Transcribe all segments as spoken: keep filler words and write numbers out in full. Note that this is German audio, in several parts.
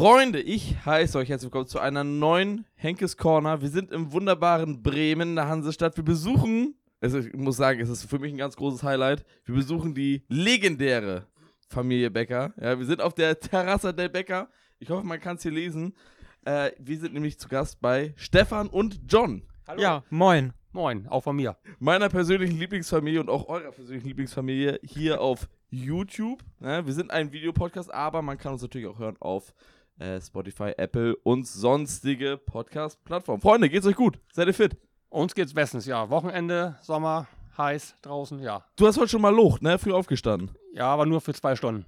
Freunde, ich heiße euch herzlich willkommen zu einer neuen Henkes Corner. Wir sind im wunderbaren Bremen, in der Hansestadt. Wir besuchen, also ich muss sagen, es ist für mich ein ganz großes Highlight, wir besuchen die legendäre Familie Becker. Ja, wir sind auf der Terrasse der Becker. Ich hoffe, man kann es hier lesen. Äh, wir sind nämlich zu Gast bei Stefan und John. Hallo. Ja, moin. Moin, auch von mir. Meiner persönlichen Lieblingsfamilie und auch eurer persönlichen Lieblingsfamilie hier auf YouTube. Ja, wir sind ein Videopodcast, aber man kann uns natürlich auch hören auf äh, Spotify, Apple und sonstige Podcast-Plattformen. Freunde, geht's euch gut? Seid ihr fit? Uns geht's bestens, ja. Wochenende, Sommer, heiß, draußen, ja. Du hast heute schon mal Lucht, ne? Früh aufgestanden. Ja, aber nur für zwei Stunden.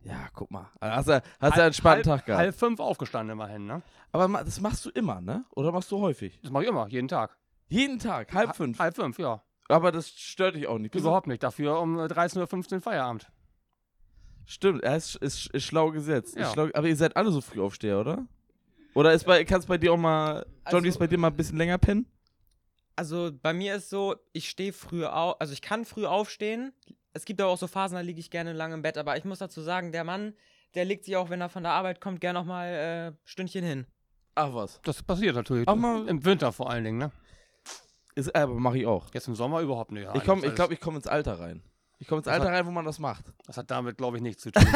Ja, guck mal. Also hast du hast ja einen spannenden halb, Tag gehabt. Halb fünf aufgestanden immerhin, ne? Aber das machst du immer, ne? Oder machst du häufig? Das mach ich immer, jeden Tag. Jeden Tag, halb ha- fünf? Halb fünf, ja. Aber das stört dich auch nicht. Überhaupt nicht, dafür um dreizehn Uhr fünfzehn Feierabend. Stimmt, er ist, ist, ist schlau gesetzt. Ja. Ist schlau, aber ihr seid alle so früh aufsteher, oder? Oder ist bei, kannst bei dir auch mal, John, also, ist bei dir mal ein bisschen länger pennen? Also bei mir ist so, ich stehe früh auf, also ich kann früh aufstehen. Es gibt aber auch so Phasen, da liege ich gerne lange im Bett. Aber ich muss dazu sagen, der Mann, der legt sich auch, wenn er von der Arbeit kommt, gerne noch mal äh, ein Stündchen hin. Ach was. Das passiert natürlich. Auch mal im Winter vor allen Dingen, ne? Ist, aber mache ich auch. Jetzt im Sommer überhaupt nicht. Ich glaube, ich, glaub, ich komme ins Alter rein. Ich komme ins das Alter hat, rein, wo man das macht. Das hat damit, glaube ich, nichts zu tun.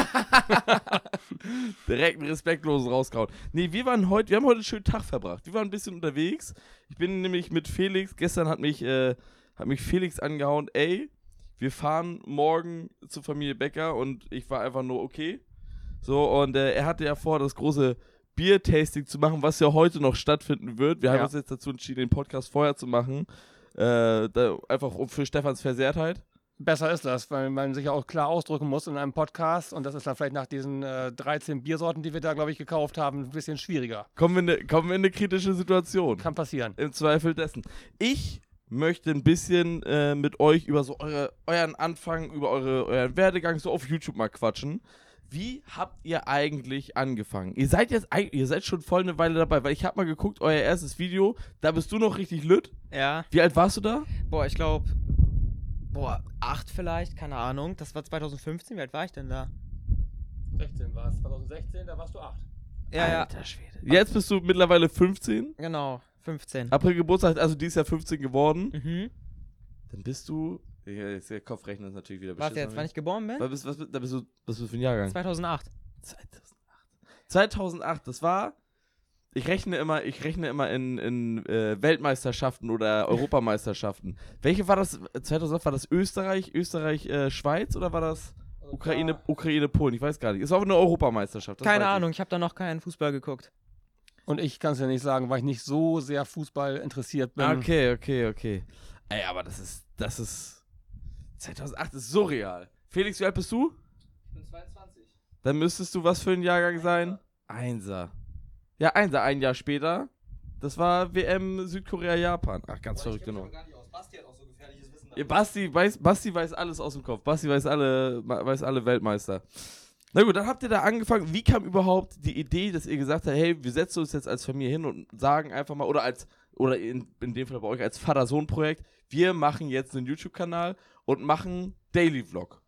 Direkt einen respektlosen rausgehauen. Nee, wir waren heute, wir haben heute einen schönen Tag verbracht. Wir waren ein bisschen unterwegs. Ich bin nämlich mit Felix, gestern hat mich, äh, hat mich Felix angehauen, ey, wir fahren morgen zur Familie Becker, und ich war einfach nur okay. So, und äh, er hatte ja vor, das große Bier-Tasting zu machen, was ja heute noch stattfinden wird. Wir ja. haben uns jetzt dazu entschieden, den Podcast vorher zu machen. Äh, da, einfach um für Stefans Versehrtheit. Besser ist das, weil man sich ja auch klar ausdrücken muss in einem Podcast. Und das ist dann vielleicht nach diesen äh, dreizehn Biersorten, die wir da, glaube ich, gekauft haben, ein bisschen schwieriger. Kommen wir, ne, kommen wir in eine kritische Situation. Kann passieren. Im Zweifel dessen. Ich möchte ein bisschen äh, mit euch über so eure, euren Anfang, über eure, euren Werdegang so auf YouTube mal quatschen. Wie habt ihr eigentlich angefangen? Ihr seid jetzt ihr seid schon voll eine Weile dabei, weil ich habe mal geguckt, euer erstes Video, da bist du noch richtig lütt. Ja. Wie alt warst du da? Boah, ich glaube, boah, acht vielleicht, keine Ahnung. Das war zwanzig fünfzehn, wie alt war ich denn da? sechzehn war es, zwanzig sechzehn, da warst du acht. Ja, ja. Alter Schwede. Jetzt bist du mittlerweile fünfzehn? Genau, fünfzehn. April Geburtstag, also dieses Jahr fünfzehn geworden. Mhm. Dann bist du... Der Kopfrechner ist natürlich wieder beschissen. Warte jetzt, wann ich geboren bin? Was bist, was, da bist du, was bist du für ein Jahrgang? zweitausendacht. zweitausendacht, zweitausendacht, das war... Ich rechne immer, ich rechne immer in, in äh, Weltmeisterschaften oder Europameisterschaften. Welche war das? zweitausendacht war das Österreich, Österreich, äh, Schweiz, oder war das Ukraine, Ukraine, Polen? Ich weiß gar nicht. Es war auch eine Europameisterschaft. Keine Ahnung, ich, ich habe da noch keinen Fußball geguckt. Und ich kann es ja nicht sagen, weil ich nicht so sehr Fußball interessiert bin. Okay, okay, okay. Ey, aber das ist... Das ist zweitausendacht ist surreal. Felix, wie alt bist du? Ich bin zweiundzwanzig. Dann müsstest du was für ein Jahrgang sein? Einser. Ja, Einser, ein Jahr später. Das war W M Südkorea-Japan. Ach, ganz verrückt genug. Basti hat auch so gefährliches Wissen. Ja, Basti, weiß, Basti weiß alles aus dem Kopf. Basti weiß alle, weiß alle Weltmeister. Na gut, dann habt ihr da angefangen. Wie kam überhaupt die Idee, dass ihr gesagt habt, hey, wir setzen uns jetzt als Familie hin und sagen einfach mal, oder als, oder in, in dem Fall bei euch als Vater-Sohn-Projekt, wir machen jetzt einen YouTube-Kanal und machen Daily-Vlog.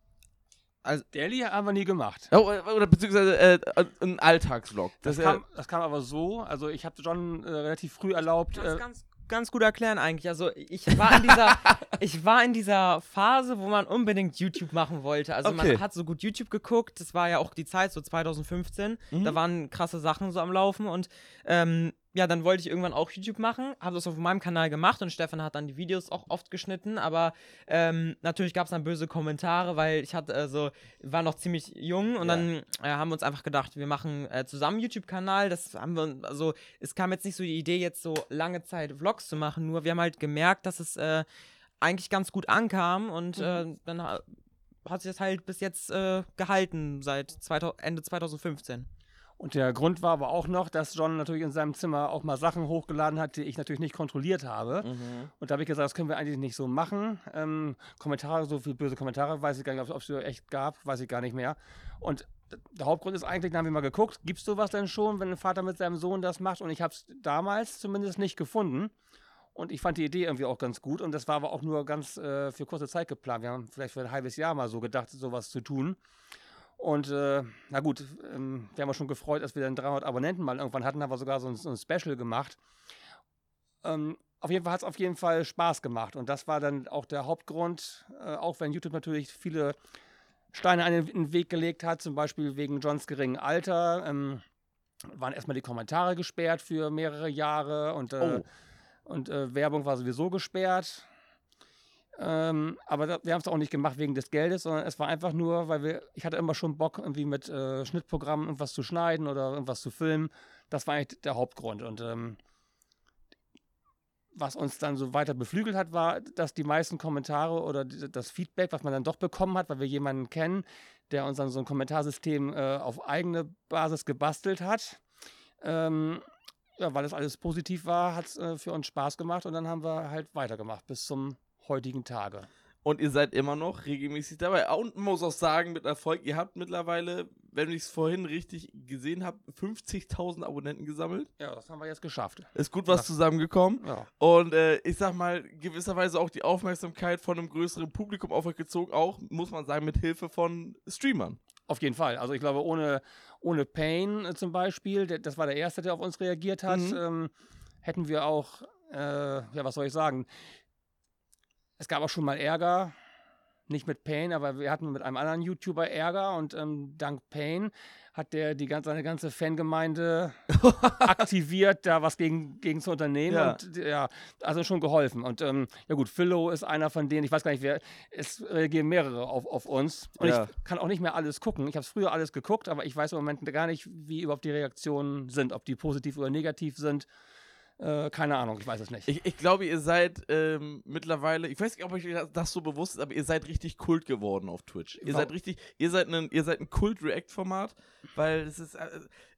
Also Daily haben wir nie gemacht. Oh, oder beziehungsweise äh, einen Alltagsvlog. Das, das, kam, das kam aber so, also ich habe John äh, relativ früh erlaubt... Das äh, ganz, ganz gut erklären eigentlich. Also ich war in dieser, ich war in dieser Phase, wo man unbedingt YouTube machen wollte. Also okay. Man hat so gut YouTube geguckt, das war ja auch die Zeit, so zwanzig fünfzehn. Mhm. Da waren krasse Sachen so am Laufen und... Ähm, ja, dann wollte ich irgendwann auch YouTube machen, habe das auf meinem Kanal gemacht und Stefan hat dann die Videos auch oft geschnitten, aber ähm, natürlich gab es dann böse Kommentare, weil ich hatte, also, war noch ziemlich jung und ja. dann äh, haben wir uns einfach gedacht, wir machen äh, zusammen einen YouTube-Kanal, das haben wir, also, es kam jetzt nicht so die Idee, jetzt so lange Zeit Vlogs zu machen, nur wir haben halt gemerkt, dass es äh, eigentlich ganz gut ankam und mhm. äh, dann ha- hat sich das halt bis jetzt äh, gehalten, seit zweitausend, Ende zwanzig fünfzehn. Und der Grund war aber auch noch, dass John natürlich in seinem Zimmer auch mal Sachen hochgeladen hat, die ich natürlich nicht kontrolliert habe. Mhm. Und da habe ich gesagt, das können wir eigentlich nicht so machen. Ähm, Kommentare, so viele böse Kommentare, weiß ich gar nicht, ob es so echt gab, weiß ich gar nicht mehr. Und der Hauptgrund ist eigentlich, da haben wir mal geguckt, gibt es sowas denn schon, wenn ein Vater mit seinem Sohn das macht? Und ich habe es damals zumindest nicht gefunden. Und ich fand die Idee irgendwie auch ganz gut. Und das war aber auch nur ganz äh, für kurze Zeit geplant. Wir haben vielleicht für ein halbes Jahr mal so gedacht, sowas zu tun. Und äh, na gut, ähm, wir haben uns schon gefreut, als wir dann dreihundert Abonnenten mal irgendwann hatten, haben wir sogar so ein, so ein Special gemacht. Ähm, auf jeden Fall hat es auf jeden Fall Spaß gemacht. Und das war dann auch der Hauptgrund, äh, auch wenn YouTube natürlich viele Steine in den Weg gelegt hat, zum Beispiel wegen Johns geringem Alter, ähm, waren erstmal die Kommentare gesperrt für mehrere Jahre und, äh, oh. und äh, Werbung war sowieso gesperrt. Ähm, aber da, wir haben es auch nicht gemacht wegen des Geldes, sondern es war einfach nur, weil wir, ich hatte immer schon Bock, irgendwie mit äh, Schnittprogrammen irgendwas zu schneiden oder irgendwas zu filmen. Das war eigentlich der Hauptgrund. Und ähm, was uns dann so weiter beflügelt hat, war, dass die meisten Kommentare oder die, das Feedback, was man dann doch bekommen hat, weil wir jemanden kennen, der uns dann so ein Kommentarsystem äh, auf eigene Basis gebastelt hat, ähm, ja, weil das alles positiv war, hat es äh, für uns Spaß gemacht und dann haben wir halt weitergemacht bis zum heutigen Tage. Und ihr seid immer noch regelmäßig dabei. Und man muss auch sagen, mit Erfolg, ihr habt mittlerweile, wenn ich es vorhin richtig gesehen habe, fünfzigtausend Abonnenten gesammelt. Ja, das haben wir jetzt geschafft. Ist gut was das zusammengekommen. Ja. Und äh, ich sag mal, gewisserweise auch die Aufmerksamkeit von einem größeren Publikum auf euch gezogen, auch, muss man sagen, mit Hilfe von Streamern. Auf jeden Fall. Also ich glaube, ohne, ohne Pain äh, zum Beispiel, der, das war der Erste, der auf uns reagiert hat, mhm. ähm, hätten wir auch, äh, ja, was soll ich sagen, es gab auch schon mal Ärger, nicht mit Pain, aber wir hatten mit einem anderen YouTuber Ärger und ähm, dank Pain hat der die ganze, seine ganze Fangemeinde aktiviert, da was gegen, gegen zu unternehmen ja. und ja, also schon geholfen. Und ähm, ja gut, Philo ist einer von denen, ich weiß gar nicht, wer, es reagieren mehrere auf, auf uns und ja. ich kann auch nicht mehr alles gucken. Ich habe es früher alles geguckt, aber ich weiß im Moment gar nicht, wie überhaupt die Reaktionen sind, ob die positiv oder negativ sind. Äh, keine Ahnung, ich weiß es nicht. Ich, ich glaube, ihr seid ähm, mittlerweile, ich weiß nicht, ob euch das so bewusst ist, aber ihr seid richtig Kult geworden auf Twitch. Ihr wow. seid richtig, ihr seid ein, ihr seid ein Kult-React-Format, weil es ist, äh,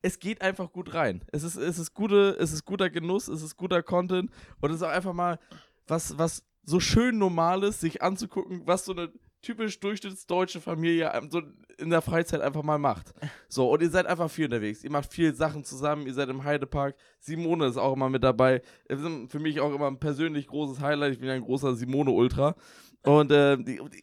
es geht einfach gut rein. Es ist, es ist gute, es ist guter Genuss, es ist guter Content und es ist auch einfach mal was, was so schön Normales, sich anzugucken, was so eine typisch durchschnittsdeutsche Familie so in der Freizeit einfach mal macht. So, und ihr seid einfach viel unterwegs. Ihr macht viele Sachen zusammen. Ihr seid im Heidepark. Simone ist auch immer mit dabei. Für mich auch immer ein persönlich großes Highlight. Ich bin ja ein großer Simone-Ultra. Und äh,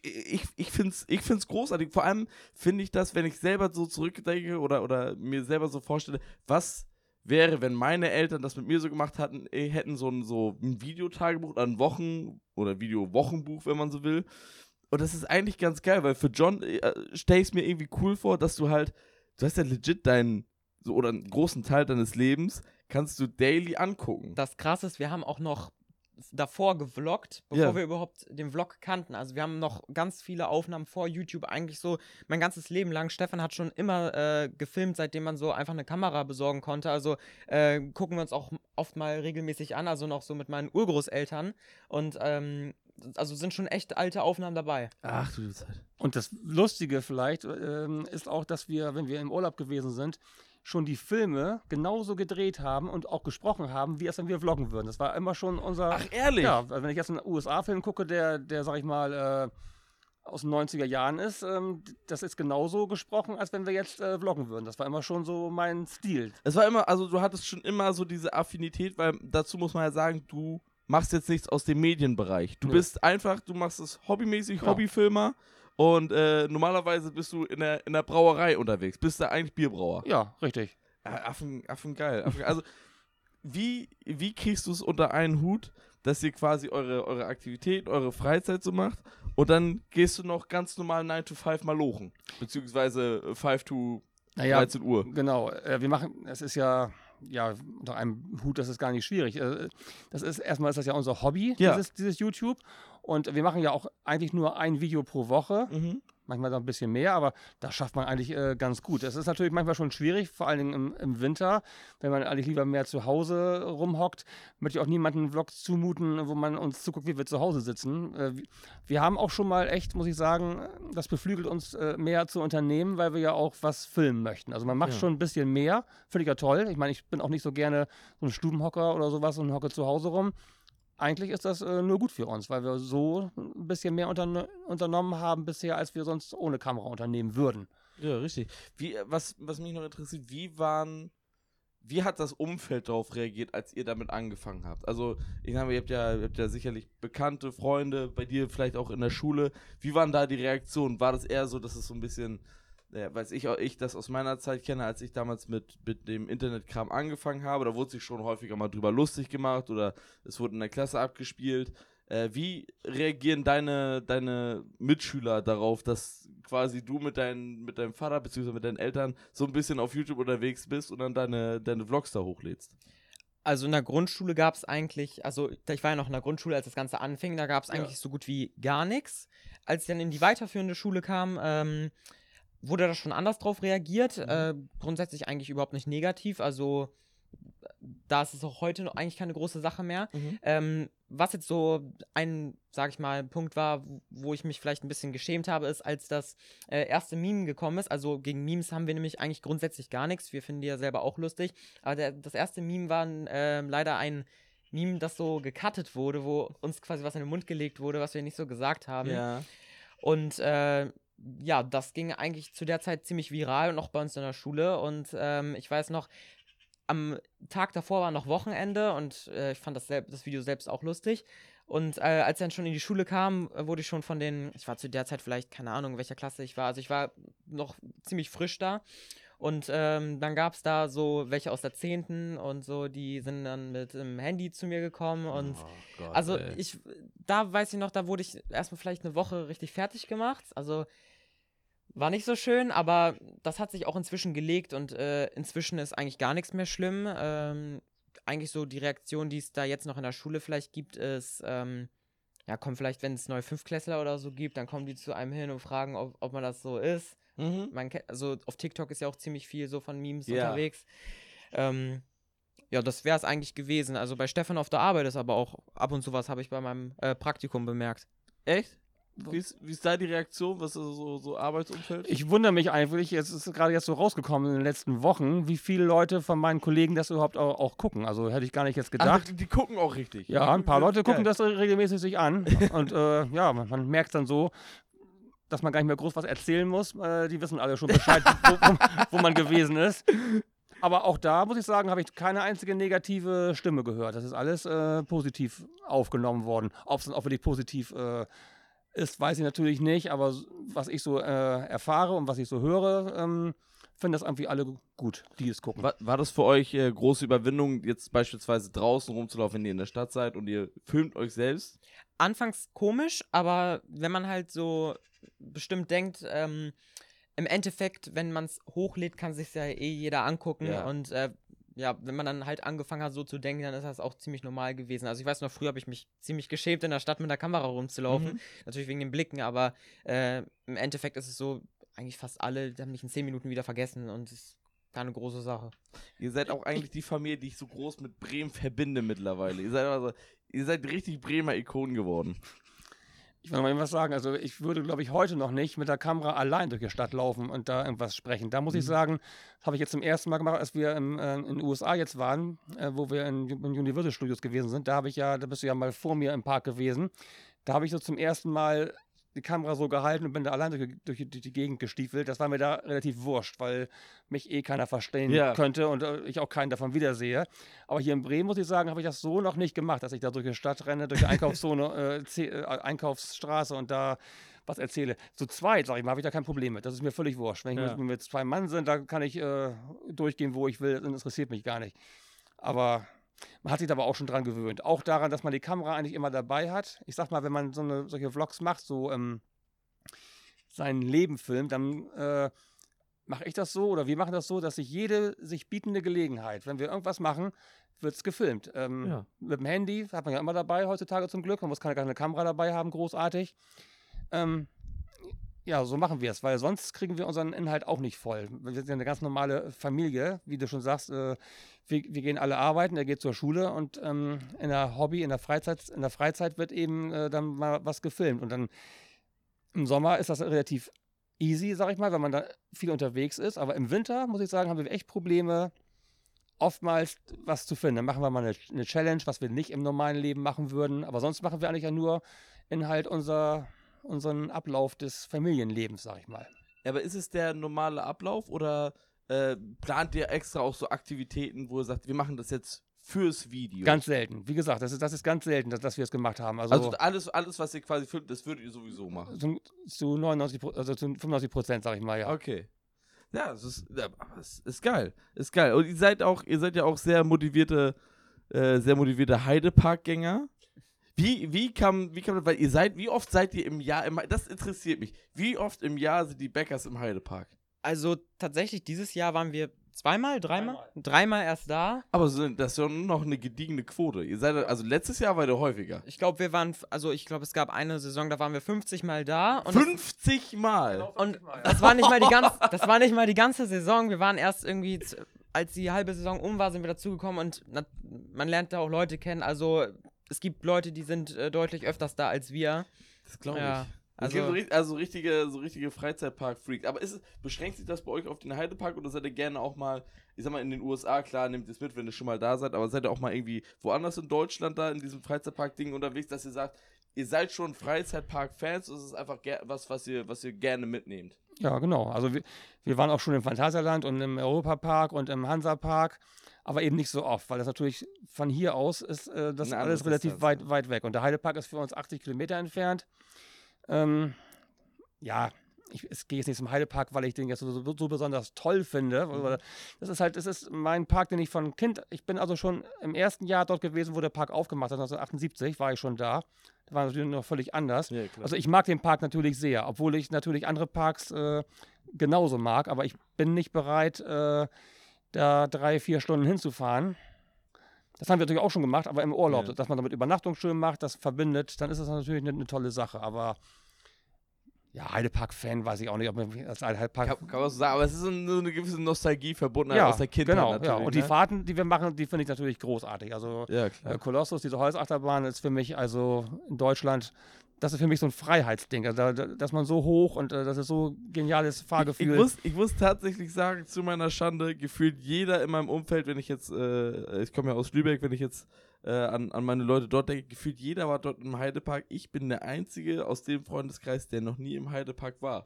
ich, ich finde es ich find's großartig. Vor allem finde ich das, wenn ich selber so zurückdenke oder, oder mir selber so vorstelle, was wäre, wenn meine Eltern das mit mir so gemacht hatten, hätten so ein, so ein Videotagebuch oder ein Wochen- oder Videowochenbuch, wenn man so will. Und das ist eigentlich ganz geil, weil für John äh, stelle ich es mir irgendwie cool vor, dass du halt, du hast ja legit deinen, so, oder einen großen Teil deines Lebens, kannst du daily angucken. Das Krasse ist, wir haben auch noch davor gevloggt, bevor ja. wir überhaupt den Vlog kannten. Also wir haben noch ganz viele Aufnahmen vor YouTube, eigentlich so mein ganzes Leben lang. Stefan hat schon immer äh, gefilmt, seitdem man so einfach eine Kamera besorgen konnte. Also äh, gucken wir uns auch oft mal regelmäßig an, also noch so mit meinen Urgroßeltern. Und ähm, also sind schon echt alte Aufnahmen dabei. Ach du Zeit. Und das Lustige vielleicht ähm, ist auch, dass wir, wenn wir im Urlaub gewesen sind, schon die Filme genauso gedreht haben und auch gesprochen haben, wie es wenn wir vloggen würden. Das war immer schon unser... Ach, ehrlich? Ja, also wenn ich jetzt einen U S A-Film gucke, der, der sag ich mal, äh, aus den neunziger Jahren ist, ähm, das ist genauso gesprochen, als wenn wir jetzt äh, vloggen würden. Das war immer schon so mein Stil. Es war immer, also du hattest schon immer so diese Affinität, weil dazu muss man ja sagen, du machst jetzt nichts aus dem Medienbereich. Du ja. bist einfach, du machst es hobbymäßig, ja. Hobbyfilmer und äh, normalerweise bist du in der, in der Brauerei unterwegs. Bist da eigentlich Bierbrauer. Ja, richtig. Ja, Affen, Affen geil. Affen, also, wie, wie kriegst du es unter einen Hut, dass ihr quasi eure, eure Aktivität, eure Freizeit so macht und dann gehst du noch ganz normal nine to five mal lochen? Beziehungsweise five to dreizehn Uhr. Genau. Wir machen, es ist ja... ja, unter einem Hut, das ist gar nicht schwierig. Das ist, erstmal ist das ja unser Hobby, ja. dieses, dieses YouTube. Und wir machen ja auch eigentlich nur ein Video pro Woche. Mhm. Manchmal ein bisschen mehr, aber das schafft man eigentlich äh, ganz gut. Es ist natürlich manchmal schon schwierig, vor allen Dingen im, im Winter, wenn man eigentlich lieber mehr zu Hause rumhockt. Möchte ich auch niemanden Vlogs zumuten, wo man uns zuguckt, wie wir zu Hause sitzen. Äh, wir haben auch schon mal echt, muss ich sagen, das beflügelt uns äh, mehr zu unternehmen, weil wir ja auch was filmen möchten. Also man macht ja. schon ein bisschen mehr, finde ich ja toll. Ich meine, ich bin auch nicht so gerne so ein Stubenhocker oder sowas und hocke zu Hause rum. Eigentlich ist das äh, nur gut für uns, weil wir so ein bisschen mehr unterne- unternommen haben bisher, als wir sonst ohne Kamera unternehmen würden. Ja, richtig. Wie, was, was mich noch interessiert, wie waren, wie hat das Umfeld darauf reagiert, als ihr damit angefangen habt? Also, ich sage mal, ihr habt ja, ihr habt ja sicherlich bekannte Freunde, bei dir vielleicht auch in der Schule. Wie waren da die Reaktionen? War das eher so, dass es so ein bisschen äh, weiß ich auch, ich das aus meiner Zeit kenne, als ich damals mit, mit dem Internetkram angefangen habe, da wurde sich schon häufiger mal drüber lustig gemacht oder es wurde in der Klasse abgespielt. Äh, wie reagieren deine, deine Mitschüler darauf, dass quasi du mit, dein, mit deinem Vater bzw. mit deinen Eltern so ein bisschen auf YouTube unterwegs bist und dann deine, deine Vlogs da hochlädst? Also in der Grundschule gab es eigentlich, also ich war ja noch in der Grundschule, als das Ganze anfing, da gab es eigentlich ja. so gut wie gar nichts. Als ich dann in die weiterführende Schule kam, ähm, wurde da schon anders drauf reagiert. Mhm. Äh, grundsätzlich eigentlich überhaupt nicht negativ, also da ist es auch heute noch eigentlich keine große Sache mehr. Mhm. Ähm, was jetzt so ein, sag ich mal, Punkt war, wo ich mich vielleicht ein bisschen geschämt habe, ist, als das äh, erste Meme gekommen ist. Also gegen Memes haben wir nämlich eigentlich grundsätzlich gar nichts. Wir finden die ja selber auch lustig. Aber der, das erste Meme war äh, leider ein Meme, das so gecuttet wurde, wo uns quasi was in den Mund gelegt wurde, was wir nicht so gesagt haben. Ja. Und äh, ja, das ging eigentlich zu der Zeit ziemlich viral und auch bei uns in der Schule. Und ähm, ich weiß noch, am Tag davor war noch Wochenende und äh, ich fand das, das Video selbst auch lustig. Und äh, als ich dann schon in die Schule kam, wurde ich schon von den, ich war zu der Zeit vielleicht, keine Ahnung, in welcher Klasse ich war, also ich war noch ziemlich frisch da. Und ähm, dann gab es da so welche aus der zehnten und so, die sind dann mit dem Handy zu mir gekommen. Und oh Gott, also ey. ich, da weiß ich noch, da wurde ich erstmal vielleicht eine Woche richtig fertig gemacht. Also war nicht so schön, aber das hat sich auch inzwischen gelegt und äh, inzwischen ist eigentlich gar nichts mehr schlimm. Ähm, eigentlich so die Reaktion, die es da jetzt noch in der Schule vielleicht gibt, ist, ähm, ja komm, vielleicht wenn es neue Fünftklässler oder so gibt, dann kommen die zu einem hin und fragen, ob, ob man das so ist. Mhm. Man, also auf TikTok ist ja auch ziemlich viel so von Memes yeah. unterwegs. Ähm, ja, das wäre es eigentlich gewesen. Also bei Stefan auf der Arbeit ist aber auch ab und zu was, habe ich bei meinem äh, Praktikum bemerkt. Echt? Wie ist, wie ist da die Reaktion, was ist so, so Arbeitsumfeld? Ich wundere mich einfach, ich, es ist gerade jetzt so rausgekommen in den letzten Wochen, wie viele Leute von meinen Kollegen das überhaupt auch, auch gucken. Also hätte ich gar nicht jetzt gedacht. Also, die, die gucken auch richtig. Ja, ein paar Leute gucken das regelmäßig sich an. Und äh, ja, man, man merkt dann so, dass man gar nicht mehr groß was erzählen muss. Äh, die wissen alle schon Bescheid, wo, wo, wo man gewesen ist. Aber auch da, muss ich sagen, habe ich keine einzige negative Stimme gehört. Das ist alles äh, positiv aufgenommen worden. Ob es dann auch wirklich positiv äh, ist, weiß ich natürlich nicht, aber was ich so äh, erfahre und was ich so höre, ähm, finden das irgendwie alle gut, die es gucken. War, war das für euch äh, große Überwindung, jetzt beispielsweise draußen rumzulaufen, wenn ihr in der Stadt seid und ihr filmt euch selbst? Anfangs komisch, aber wenn man halt so bestimmt denkt, ähm, im Endeffekt, wenn man es hochlädt, kann sich ja eh jeder angucken ja. und äh, ja, wenn man dann halt angefangen hat, so zu denken, dann ist das auch ziemlich normal gewesen. Also ich weiß noch, früher habe ich mich ziemlich geschämt, in der Stadt mit der Kamera rumzulaufen. Mhm. Natürlich wegen den Blicken, aber äh, im Endeffekt ist es so, eigentlich fast alle haben mich in zehn Minuten wieder vergessen und es ist keine große Sache. Ihr seid auch eigentlich die Familie, die ich so groß mit Bremen verbinde mittlerweile. Ihr seid also, ihr seid richtig Bremer Ikonen geworden. Ich will mal irgendwas sagen, also ich würde, glaube ich, heute noch nicht mit der Kamera allein durch die Stadt laufen und da irgendwas sprechen. Da muss mhm. ich sagen, das habe ich jetzt zum ersten Mal gemacht, als wir im, äh, in den U S A jetzt waren, äh, wo wir in, in Universal Studios gewesen sind. Da habe ich ja, da bist du ja mal vor mir im Park gewesen. Da habe ich so zum ersten Mal die Kamera so gehalten und bin da allein durch, durch die, die Gegend gestiefelt. Das war mir da relativ wurscht, weil mich eh keiner verstehen yeah. könnte und äh, ich auch keinen davon wiedersehe. Aber hier in Bremen, muss ich sagen, habe ich das so noch nicht gemacht, dass ich da durch die Stadt renne, durch die Einkaufszone, äh, äh, Einkaufsstraße und da was erzähle. Zu zweit, sag ich mal, habe ich da kein Problem mit. Das ist mir völlig wurscht. Wenn ja. ich mit zwei Mann sind, da kann ich äh, durchgehen, wo ich will. Das interessiert mich gar nicht. Aber man hat sich aber auch schon dran gewöhnt. Auch daran, dass man die Kamera eigentlich immer dabei hat. Ich sag mal, wenn man so eine, solche Vlogs macht, so ähm, sein Leben filmt, dann äh, mache ich das so oder wir machen das so, dass sich jede sich bietende Gelegenheit, wenn wir irgendwas machen, wird es gefilmt. Ähm, ja. Mit dem Handy hat man ja immer dabei heutzutage zum Glück. Man muss keine, keine Kamera dabei haben, großartig. Ähm, ja, so machen wir es, weil sonst kriegen wir unseren Inhalt auch nicht voll. Wir sind ja eine ganz normale Familie, wie du schon sagst, äh, wir, wir gehen alle arbeiten, er geht zur Schule und ähm, in der Hobby, in der Freizeit, in der Freizeit wird eben äh, dann mal was gefilmt. Und dann im Sommer ist das relativ easy, sag ich mal, wenn man da viel unterwegs ist. Aber im Winter, muss ich sagen, haben wir echt Probleme, oftmals was zu finden. Dann machen wir mal eine, eine Challenge, was wir nicht im normalen Leben machen würden. Aber sonst machen wir eigentlich ja nur Inhalt unserer unseren Ablauf des Familienlebens, sag ich mal. Ja, aber ist es der normale Ablauf oder äh, plant ihr extra auch so Aktivitäten, wo ihr sagt, wir machen das jetzt fürs Video? Ganz selten. Wie gesagt, das ist, das ist ganz selten, dass, dass wir es gemacht haben. Also, also alles, alles, was ihr quasi filmt, das würdet ihr sowieso machen? Zu, zu neunundneunzig, also zu fünfundneunzig Prozent, sag ich mal, ja. Okay. Ja, es ist, es ist geil. Ist geil. Und ihr seid auch, ihr seid ja auch sehr motivierte, äh, sehr motivierte Heidepark-Gänger. Wie, wie kam, wie kam das? Weil ihr seid, wie oft seid ihr im Jahr im, das interessiert mich. Wie oft im Jahr sind die Bäckers im Heidepark? Also tatsächlich, dieses Jahr waren wir zweimal, dreimal, dreimal, dreimal erst da. Aber so, das ist ja nur noch eine gediegene Quote. Ihr seid, also letztes Jahr war der häufiger. Ich glaube, wir waren, also ich glaube, es gab eine Saison, da waren wir fünfzig Mal da. Und fünfzig Mal? Genau, fünfzig Mal, und ja. das, war nicht mal die ganze, das war nicht mal die ganze Saison. Wir waren erst irgendwie, als die halbe Saison um war, sind wir dazugekommen und na, man lernt da auch Leute kennen. Also es gibt Leute, die sind äh, deutlich öfters da als wir. Das glaube ich. Ja. Also, also richtige, so richtige Freizeitpark-Freaks. Aber ist es, beschränkt sich das bei euch auf den Heidepark oder seid ihr gerne auch mal, ich sag mal, in den U S A, klar, nehmt es mit, wenn ihr schon mal da seid, aber seid ihr auch mal irgendwie woanders in Deutschland da in diesem Freizeitpark-Ding unterwegs, dass ihr sagt, ihr seid schon Freizeitpark-Fans und es ist einfach ge- was, was ihr, was ihr gerne mitnehmt? Ja, genau. Also wir, wir waren auch schon im Phantasialand und im Europapark und im Hansapark, aber eben nicht so oft, weil das natürlich von hier aus ist, äh, das Na, alles das relativ das. weit weit weg. Und der Heidepark ist für uns achtzig Kilometer entfernt. Ähm, ja, ich, ich gehe jetzt nicht zum Heidepark, weil ich den jetzt so, so, so besonders toll finde. Mhm. Das ist halt, das ist mein Park, den ich von Kind, ich bin also schon im ersten Jahr dort gewesen, wo der Park aufgemacht hat, neunzehnhundertachtundsiebzig war ich schon da. Da war natürlich noch völlig anders. Ja, also ich mag den Park natürlich sehr, obwohl ich natürlich andere Parks äh, genauso mag, aber ich bin nicht bereit, äh, da drei, vier Stunden hinzufahren. Das haben wir natürlich auch schon gemacht, aber im Urlaub, ja. Dass man damit Übernachtung schön macht, das verbindet, dann ist das natürlich eine, eine tolle Sache, aber ja, Heidepark-Fan weiß ich auch nicht, ob man als Heidepark... Kann, kann man so sagen, aber es ist so eine gewisse Nostalgie verbunden ja, aus der Kindheit genau, natürlich. Ja, und ne? Die Fahrten, die wir machen, die finde ich natürlich großartig, also ja, äh, Kolossus, diese Holzachterbahn ist für mich, also in Deutschland, das ist für mich so ein Freiheitsding, also da, da, dass man so hoch und äh, das ist so geniales Fahrgefühl. Ich, ich, muss, ich muss tatsächlich sagen, zu meiner Schande, gefühlt jeder in meinem Umfeld, wenn ich jetzt, äh, ich komme ja aus Lübeck, wenn ich jetzt Äh, an, an meine Leute dort denke, gefühlt jeder war dort im Heidepark. Ich bin der Einzige aus dem Freundeskreis, der noch nie im Heidepark war.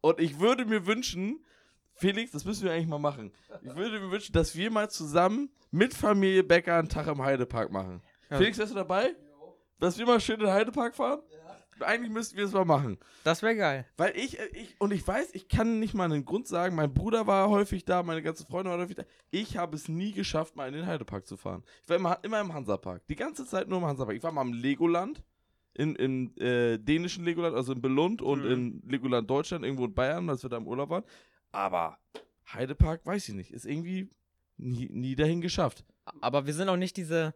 Und ich würde mir wünschen, Felix, das müssen wir eigentlich mal machen. Ich würde mir wünschen, dass wir mal zusammen mit Familie Becker einen Tag im Heidepark machen. Ja. Felix, wärst du dabei? Dass wir mal schön in den Heidepark fahren? Ja. Eigentlich müssten wir es mal machen. Das wäre geil. Weil ich, ich, und ich weiß, ich kann nicht mal einen Grund sagen, mein Bruder war häufig da, meine ganzen Freunde waren häufig da. Ich habe es nie geschafft, mal in den Heidepark zu fahren. Ich war immer, immer im Hansapark. Die ganze Zeit nur im Hansapark. Ich war mal im Legoland, in, im äh, dänischen Legoland, also in Billund und mhm. in Legoland Deutschland, irgendwo in Bayern, als wir da im Urlaub waren. Aber Heidepark, weiß ich nicht, ist irgendwie nie, nie dahin geschafft. Aber wir sind auch nicht diese...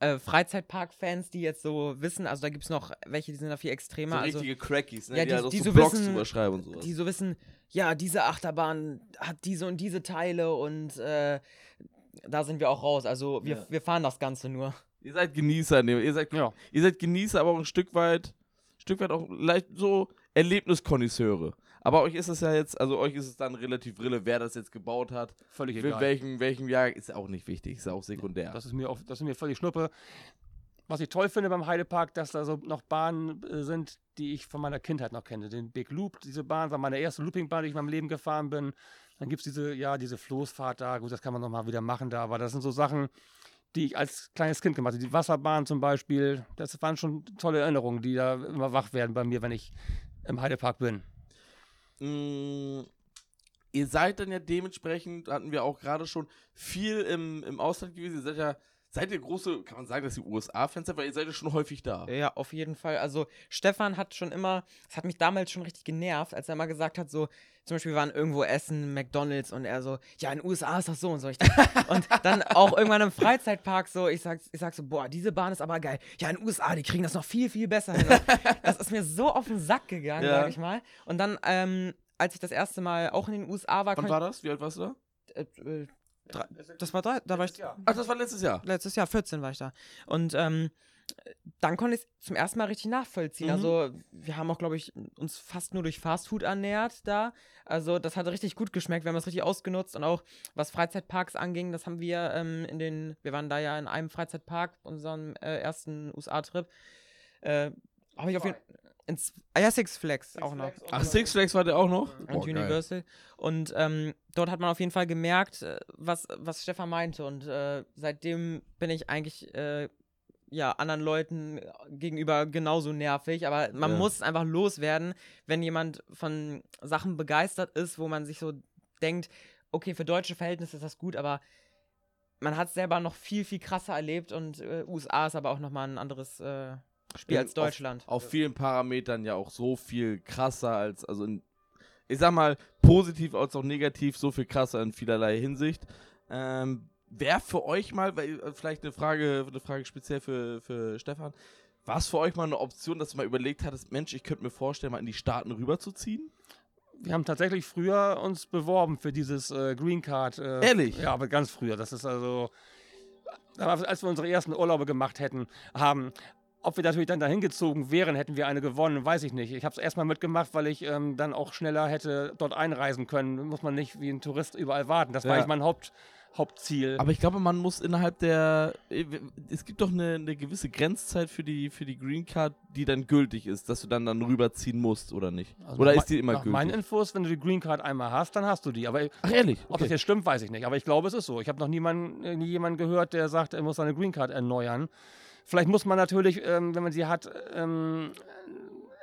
Äh, Freizeitpark-Fans, die jetzt so wissen, also da gibt es noch welche, die sind da viel extremer. So also, richtige Crackies, ne? Ja, die, die, halt auch die so Blogs wissen, zu überschreiben und sowas. Die so wissen, ja, diese Achterbahn hat diese und diese Teile und äh, da sind wir auch raus. Also wir, ja. wir fahren das Ganze nur. Ihr seid Genießer, ne? Ihr seid, ja. ihr seid Genießer, aber auch ein Stück weit, Stück weit auch leicht so Erlebniskonnoisseure. Aber euch ist es ja jetzt, also euch ist es dann relativ Rille, wer das jetzt gebaut hat. Völlig egal. In welchem, welchem Jahr ist auch nicht wichtig, ist auch sekundär. Das ist mir auch, das ist mir völlig Schnuppe. Was ich toll finde beim Heidepark, dass da so noch Bahnen sind, die ich von meiner Kindheit noch kenne. Den Big Loop, diese Bahn war meine erste Loopingbahn, die ich in meinem Leben gefahren bin. Dann gibt es diese, ja, diese Floßfahrt da, gut, das kann man nochmal wieder machen da, aber das sind so Sachen, die ich als kleines Kind gemacht habe. Die Wasserbahn zum Beispiel, das waren schon tolle Erinnerungen, die da immer wach werden bei mir, wenn ich im Heidepark bin. Mmh. Ihr seid dann ja dementsprechend, hatten wir auch gerade schon, viel im, im Ausland gewesen. Ihr seid ja, seid ihr große, kann man sagen, dass ihr U S A-Fans seid, weil ihr seid ja schon häufig da. Ja, auf jeden Fall. Also Stefan hat schon immer, es hat mich damals schon richtig genervt, als er mal gesagt hat, so, zum Beispiel wir waren irgendwo essen, McDonalds und er so, ja, in den U S A ist das so und so. Ich dachte, und dann auch irgendwann im Freizeitpark so, ich sag, ich sag so, boah, diese Bahn ist aber geil. Ja, in den U S A, die kriegen das noch viel, viel besser hin. Das ist mir so auf den Sack gegangen, ja. Sag ich mal. Und dann, ähm, als ich das erste Mal auch in den U S A war... Wann war das? Wie alt warst du da? Äh, äh, Drei, das war drei, da war ich. Ach, das war letztes Jahr. Letztes Jahr, vierzehn war ich da. Und ähm, dann konnte ich es zum ersten Mal richtig nachvollziehen. Mhm. Also, wir haben auch, glaube ich, uns fast nur durch Fastfood ernährt da. Also, das hat richtig gut geschmeckt. Wir haben das richtig ausgenutzt. Und auch was Freizeitparks anging, das haben wir ähm, in den. Wir waren da ja in einem Freizeitpark, unserem äh, ersten U S A-Trip. Äh, habe ich auf jeden Fall. Ins, ah ja, Six Flags Six auch noch. Flags Ach, Six Flags war der auch noch? Und Boah, Universal. Geil. Und ähm, dort hat man auf jeden Fall gemerkt, was, was Stefan meinte. Und äh, seitdem bin ich eigentlich äh, ja, anderen Leuten gegenüber genauso nervig. Aber man ja. muss einfach loswerden, wenn jemand von Sachen begeistert ist, wo man sich so denkt, okay, für deutsche Verhältnisse ist das gut, aber man hat es selber noch viel, viel krasser erlebt und äh, U S A ist aber auch nochmal ein anderes äh, Spiel als Deutschland. Auf, auf vielen Parametern ja auch so viel krasser als, also in, ich sag mal, positiv als auch negativ, so viel krasser in vielerlei Hinsicht. Ähm, Wer für euch mal, weil vielleicht eine Frage, eine Frage speziell für, für Stefan, war es für euch mal eine Option, dass du mal überlegt hattest, Mensch, ich könnte mir vorstellen, mal in die Staaten rüberzuziehen? Wir haben tatsächlich früher uns beworben für dieses äh, Green Card. Äh, Ehrlich? Ja, aber ganz früher. Das ist also, als wir unsere ersten Urlaube gemacht hätten, haben... Ob wir natürlich dann dahin gezogen wären, hätten wir eine gewonnen, weiß ich nicht. Ich habe es erstmal mitgemacht, weil ich ähm, dann auch schneller hätte dort einreisen können. Muss man nicht wie ein Tourist überall warten. Das ja. war eigentlich mein Haupt, Hauptziel. Aber ich glaube, man muss innerhalb der... Es gibt doch eine, eine gewisse Grenzzeit für die, für die Green Card, die dann gültig ist, dass du dann, dann rüberziehen musst, oder nicht? Also oder ist die immer nach gültig? Meine Info ist, wenn du die Green Card einmal hast, dann hast du die. Aber ach, ehrlich? Ob okay. das jetzt stimmt, weiß ich nicht. Aber ich glaube, es ist so. Ich habe noch niemanden, nie jemanden gehört, der sagt, er muss seine Green Card erneuern. Vielleicht muss man natürlich, ähm, wenn man sie hat, ähm,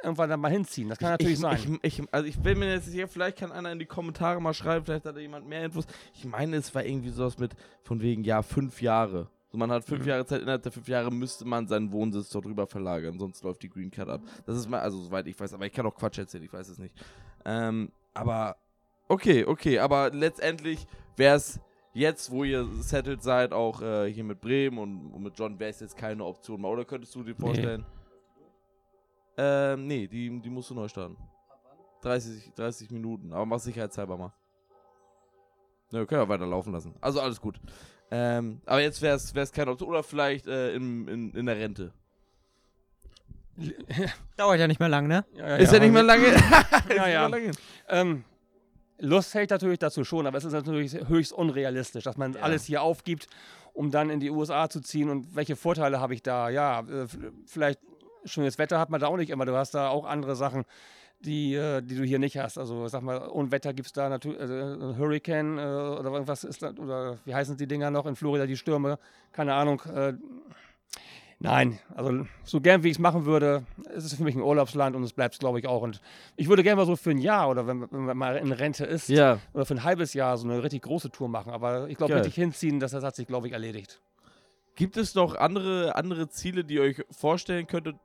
irgendwann dann mal hinziehen. Das kann ich, natürlich ich, sein. Ich, ich, also ich will mir jetzt sicher, vielleicht kann einer in die Kommentare mal schreiben, vielleicht hat da jemand mehr Infos. Ich meine, es war irgendwie sowas mit, von wegen, ja, fünf Jahre. Also man hat fünf mhm. Jahre Zeit, innerhalb der fünf Jahre müsste man seinen Wohnsitz dort rüber verlagern, sonst läuft die Green Card ab. Das ist mal, also soweit ich weiß, aber ich kann auch Quatsch erzählen, ich weiß es nicht. Ähm, aber, okay, okay, aber letztendlich wäre es... Jetzt, wo ihr settled seid, auch äh, hier mit Bremen und, und mit John, wäre es jetzt keine Option mehr. Oder könntest du dir vorstellen? Nee. Ähm, nee, die, die musst du neu starten. dreißig, dreißig Minuten, aber mach sicherheitshalber mal. Ja, können wir weiter laufen lassen. Also alles gut. Ähm, aber jetzt wäre es keine Option. Oder vielleicht äh, im, in, in der Rente. Dauert ja nicht mehr lang, ne? Ja, ja, ist ja, ja nicht mehr lange. ja, ja. Lang ähm. Lust hält natürlich dazu schon, aber es ist natürlich höchst unrealistisch, dass man ja. alles hier aufgibt, um dann in die U S A zu ziehen. Und welche Vorteile habe ich da? Ja, vielleicht schönes Wetter hat man da auch nicht immer. Du hast da auch andere Sachen, die, die du hier nicht hast. Also sag mal, Unwetter gibt es da natürlich, also ein Hurricane oder irgendwas ist da, oder wie heißen die Dinger noch in Florida, die Stürme, keine Ahnung. Nein, also so gern wie ich es machen würde, ist es für mich ein Urlaubsland und es bleibt es, glaube ich, auch. Und ich würde gerne mal so für ein Jahr oder wenn, wenn man mal in Rente ist ja. oder für ein halbes Jahr so eine richtig große Tour machen. Aber ich glaube, richtig hinziehen, das, das hat sich, glaube ich, erledigt. Gibt es noch andere, andere Ziele, die ihr euch vorstellen könntet,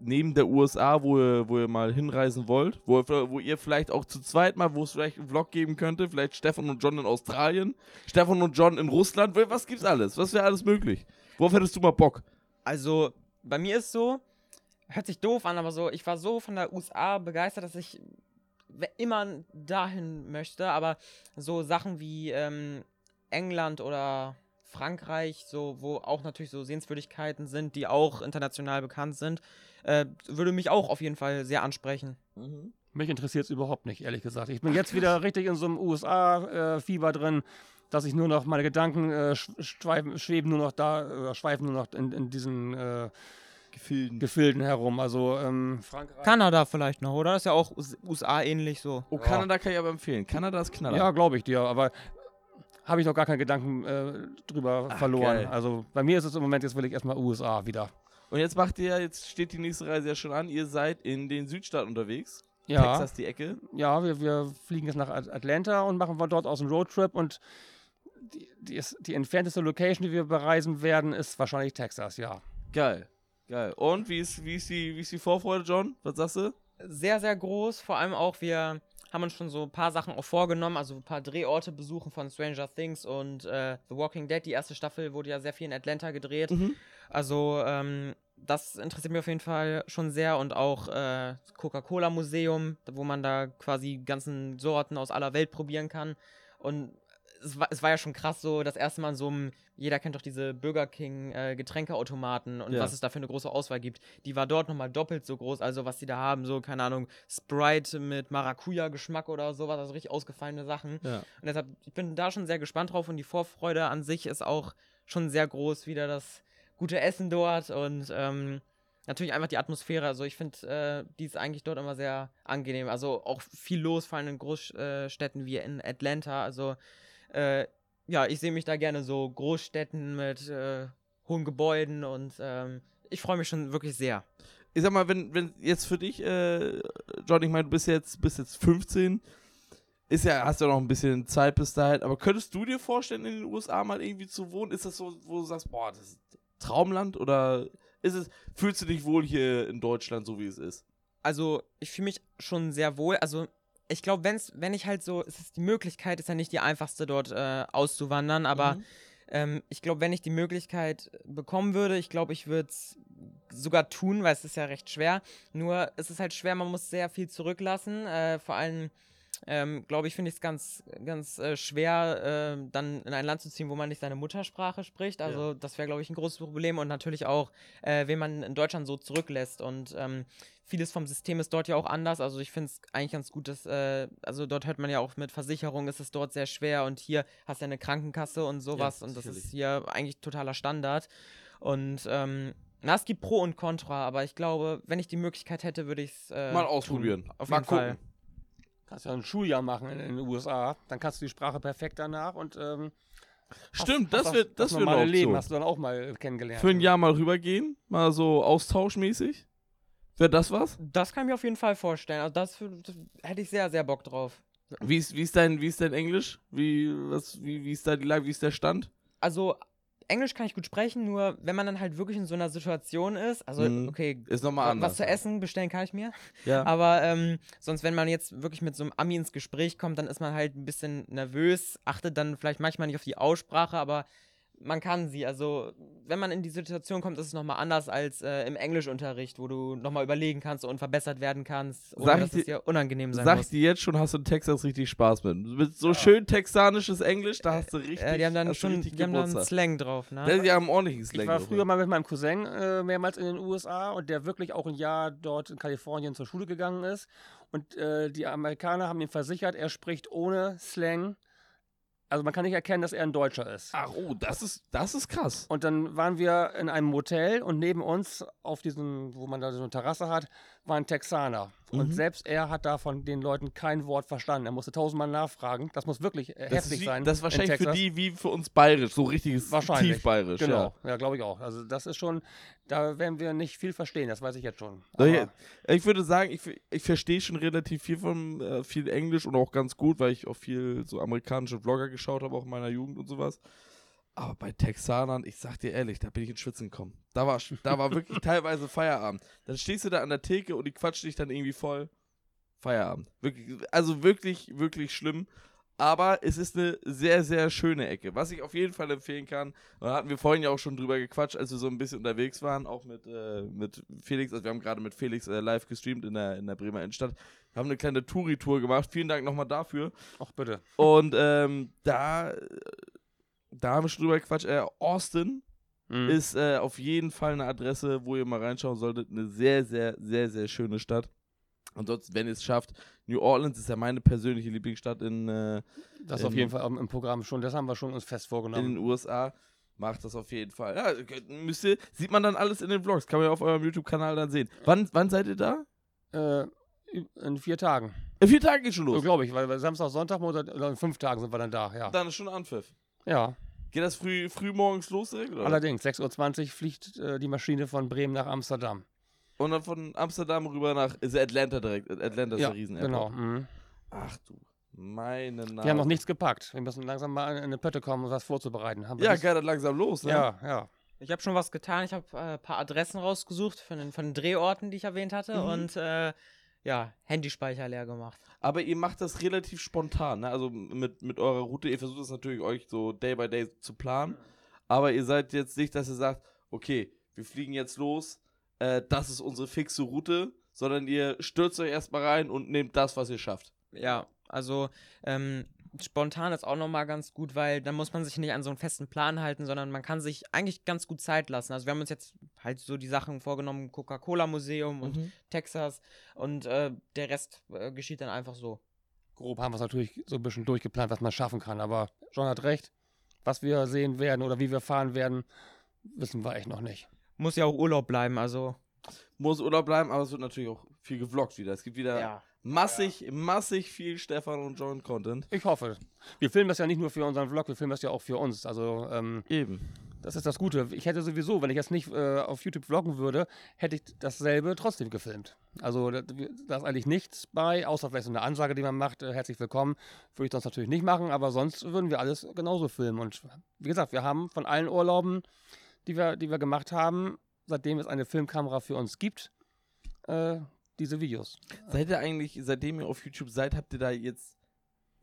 neben der U S A, wo ihr, wo ihr mal hinreisen wollt? Wo, wo ihr vielleicht auch zu zweit mal, wo es vielleicht einen Vlog geben könnte? Vielleicht Stefan und John in Australien, Stefan und John in Russland. Was gibt's alles? Was wäre alles möglich? Worauf hättest du mal Bock? Also, bei mir ist so, hört sich doof an, aber so, ich war so von der U S A begeistert, dass ich immer dahin möchte, aber so Sachen wie ähm, England oder Frankreich, so, wo auch natürlich so Sehenswürdigkeiten sind, die auch international bekannt sind, äh, würde mich auch auf jeden Fall sehr ansprechen. Mhm. Mich interessiert es überhaupt nicht, ehrlich gesagt. Ich bin Ach, jetzt wieder richtig in so einem U S A-Fieber äh, drin. Dass ich nur noch, meine Gedanken äh, schweifen, schweben nur noch da, äh, schweifen nur noch in, in diesen äh, Gefilden. Gefilden herum. Also ähm, Frankreich. Kanada vielleicht noch, oder? Das ist ja auch U S A ähnlich so. Oh, ja. Kanada kann ich aber empfehlen. Kanada ist Knaller. Ja, glaube ich dir, aber habe ich noch gar keinen Gedanken äh, drüber Ach, verloren. Geil. Also bei mir ist es im Moment, jetzt will ich erstmal U S A wieder. Und jetzt macht ihr, jetzt steht die nächste Reise ja schon an, ihr seid in den Südstaaten unterwegs. Ja. Texas, die Ecke. Ja, wir, wir fliegen jetzt nach Atlanta und machen von dort aus einen Roadtrip und Die, die, ist, die entfernteste Location, die wir bereisen werden, ist wahrscheinlich Texas, ja. Geil, geil. Und wie ist, wie ist, die, wie ist die Vorfreude, John? Was sagst du? Sehr, sehr groß. Vor allem auch, wir haben uns schon so ein paar Sachen auch vorgenommen, also ein paar Drehorte besuchen von Stranger Things und äh, The Walking Dead. Die erste Staffel wurde ja sehr viel in Atlanta gedreht. Mhm. Also ähm, das interessiert mich auf jeden Fall schon sehr. Und auch äh, das Coca-Cola-Museum, wo man da quasi ganzen Sorten aus aller Welt probieren kann. Und Es war, es war ja schon krass so, das erste Mal in so einem, jeder kennt doch diese Burger King äh, Getränkeautomaten und ja. was es da für eine große Auswahl gibt. Die war dort nochmal doppelt so groß, also was die da haben, so, keine Ahnung, Sprite mit Maracuja-Geschmack oder sowas, also richtig ausgefallene Sachen. Ja. Und deshalb, ich bin da schon sehr gespannt drauf und die Vorfreude an sich ist auch schon sehr groß, wieder das gute Essen dort und ähm, natürlich einfach die Atmosphäre, also ich finde, äh, die ist eigentlich dort immer sehr angenehm, also auch viel los, vor allem in Großstädten wie in Atlanta, also Äh, ja, ich sehe mich da gerne so Großstädten mit äh, hohen Gebäuden und ähm, ich freue mich schon wirklich sehr. Ich sag mal, wenn, wenn jetzt für dich, äh, John, ich meine, du bist jetzt, bist jetzt fünfzehn, Ist ja, hast ja noch ein bisschen Zeit bis dahin, aber könntest du dir vorstellen, in den U S A mal irgendwie zu wohnen? Ist das so, wo du sagst, boah, das ist Traumland, oder ist es, fühlst du dich wohl hier in Deutschland, so wie es ist? Also, ich fühle mich schon sehr wohl, also ich glaube, wenn's, wenn ich halt so, es ist die Möglichkeit, ist ja nicht die einfachste, dort äh, auszuwandern, aber mhm. ähm, ich glaube, wenn ich die Möglichkeit bekommen würde, ich glaube, ich würde es sogar tun, weil es ist ja recht schwer, nur es ist halt schwer, man muss sehr viel zurücklassen, äh, vor allem Ähm, glaube ich, finde ich es ganz, ganz äh, schwer, äh, dann in ein Land zu ziehen, wo man nicht seine Muttersprache spricht. Also ja. Das wäre, glaube ich, ein großes Problem und natürlich auch, äh, wen man in Deutschland so zurücklässt. Und ähm, vieles vom System ist dort ja auch anders. Also ich finde es eigentlich ganz gut, dass, äh, also dort hört man ja auch mit Versicherung, ist es dort sehr schwer. Und hier hast du ja eine Krankenkasse und sowas. Ja, und das ist hier eigentlich totaler Standard. Und ähm, na, es gibt Pro und Contra, aber ich glaube, wenn ich die Möglichkeit hätte, würde ich es äh, mal ausprobieren. Auf jeden Fall. Kannst ja ein Schuljahr machen in den U S A, dann kannst du die Sprache perfekt danach und ähm, stimmt, hast, das hast, wird das, das wird eine Leben hast du dann auch mal kennengelernt. Für ein Jahr mal rübergehen, mal so austauschmäßig. Wäre das was? Das kann ich mir auf jeden Fall vorstellen. Also das, das hätte ich sehr, sehr Bock drauf. Wie ist, wie ist dein, wie ist dein Englisch? Wie, was, wie, wie ist da die Lage, wie ist der Stand? Also Englisch kann ich gut sprechen, nur wenn man dann halt wirklich in so einer Situation ist, also mhm. okay, ist noch mal anders, was zu essen bestellen kann ich mir, ja. aber ähm, sonst, wenn man jetzt wirklich mit so einem Ami ins Gespräch kommt, dann ist man halt ein bisschen nervös, achtet dann vielleicht manchmal nicht auf die Aussprache, aber man kann sie, also wenn man in die Situation kommt, ist es nochmal anders als äh, im Englischunterricht, wo du nochmal überlegen kannst und verbessert werden kannst, ohne dass es dir unangenehm sein muss. Sag ich dir jetzt schon, hast du in Texas richtig Spaß mit. Mit so ja. schön texanisches Englisch, da hast du richtig äh, die haben dann schon, die haben dann einen Slang drauf, ne? Die haben ordentlichen Slang drauf. Ich war früher mal mit meinem Cousin äh, mehrmals in den U S A und der wirklich auch ein Jahr dort in Kalifornien zur Schule gegangen ist und äh, die Amerikaner haben ihm versichert, er spricht ohne Slang. Also man kann nicht erkennen, dass er ein Deutscher ist. Ach, oh, das ist, das ist krass. Und dann waren wir in einem Motel und neben uns, auf diesem, wo man da so eine Terrasse hat, war ein Texaner. Mhm. Und selbst er hat da von den Leuten kein Wort verstanden. Er musste tausendmal nachfragen. Das muss wirklich das heftig wie, sein. Das ist wahrscheinlich für die wie für uns bayerisch, so richtiges tiefbayerisch. Genau, ja, ja glaube ich auch. Also das ist schon, da werden wir nicht viel verstehen, das weiß ich jetzt schon. Aber ich würde sagen, ich, ich verstehe schon relativ viel von äh, viel Englisch und auch ganz gut, weil ich auch viel so amerikanische Vlogger geschaut habe, auch in meiner Jugend und sowas. Aber bei Texanern, ich sag dir ehrlich, da bin ich in Schwitzen gekommen. Da war, da war wirklich teilweise Feierabend. Dann stehst du da an der Theke und die quatschen dich dann irgendwie voll. Feierabend. Wirklich, also wirklich, wirklich schlimm. Aber es ist eine sehr, sehr schöne Ecke. Was ich auf jeden Fall empfehlen kann, und da hatten wir vorhin ja auch schon drüber gequatscht, als wir so ein bisschen unterwegs waren, auch mit, äh, mit Felix. Also wir haben gerade mit Felix äh, live gestreamt in der, in der Bremer Innenstadt. Wir haben eine kleine Touri-Tour gemacht. Vielen Dank nochmal dafür. Ach, bitte. Und ähm, da... Äh, Da haben wir schon drüber gequatscht. Äh, Austin mhm. ist äh, auf jeden Fall eine Adresse, wo ihr mal reinschauen solltet. Eine sehr, sehr, sehr, sehr schöne Stadt. Und sonst, wenn ihr es schafft, New Orleans ist ja meine persönliche Lieblingsstadt in äh, Das in, auf jeden Fall im Programm schon. Das haben wir schon uns fest vorgenommen. In den U S A. Macht das auf jeden Fall. Ja, müsst ihr, sieht man dann alles in den Vlogs. Kann man ja auf eurem YouTube-Kanal dann sehen. Wann, wann seid ihr da? Äh, in vier Tagen. In vier Tagen geht's schon los? So, glaube ich, weil Samstag, Sonntag, Montag, oder in fünf Tagen sind wir dann da, ja. Dann ist schon Anpfiff. Ja. Geht das früh, früh morgens los direkt? Oder? Allerdings, sechs Uhr zwanzig fliegt äh, die Maschine von Bremen nach Amsterdam. Und dann von Amsterdam rüber nach ist Atlanta direkt. Atlanta ist ja, ein Riesen-Airport. Genau. Mhm. Ach du meine Nase. Wir haben noch nichts gepackt. Wir müssen langsam mal in eine Pötte kommen, um was vorzubereiten. Haben wir ja, das? Geht das langsam los. Ne? Ja, ja. Ich habe schon was getan. Ich habe ein äh, paar Adressen rausgesucht von den, von den Drehorten, die ich erwähnt hatte. Mhm. Und äh, ja, Handyspeicher leer gemacht. Aber ihr macht das relativ spontan, ne? Also mit, mit eurer Route, ihr versucht es natürlich euch so Day by Day zu planen, aber ihr seid jetzt nicht, dass ihr sagt, okay, wir fliegen jetzt los, äh, das ist unsere fixe Route, sondern ihr stürzt euch erstmal rein und nehmt das, was ihr schafft. Ja, also ähm, spontan ist auch nochmal ganz gut, weil dann muss man sich nicht an so einen festen Plan halten, sondern man kann sich eigentlich ganz gut Zeit lassen. Also wir haben uns jetzt halt so die Sachen vorgenommen, Coca-Cola-Museum und mhm. Texas und äh, der Rest äh, geschieht dann einfach so. Grob haben wir es natürlich so ein bisschen durchgeplant, was man schaffen kann, aber John hat recht, was wir sehen werden oder wie wir fahren werden, wissen wir echt noch nicht. Muss ja auch Urlaub bleiben, also... Muss Urlaub bleiben, aber es wird natürlich auch viel gevloggt wieder. Es gibt wieder... Ja. Massig, ja. massig viel Stefan und John Content. Ich hoffe. Wir filmen das ja nicht nur für unseren Vlog, wir filmen das ja auch für uns. Also ähm, eben. Das ist das Gute. Ich hätte sowieso, wenn ich jetzt nicht äh, auf YouTube vloggen würde, hätte ich dasselbe trotzdem gefilmt. Also da, da ist eigentlich nichts bei, außer vielleicht so eine Ansage, die man macht, äh, herzlich willkommen, würde ich sonst natürlich nicht machen, aber sonst würden wir alles genauso filmen. Und wie gesagt, wir haben von allen Urlauben, die wir, die wir gemacht haben, seitdem es eine Filmkamera für uns gibt, äh, diese Videos. Seid ihr eigentlich, seitdem ihr auf YouTube seid, habt ihr da jetzt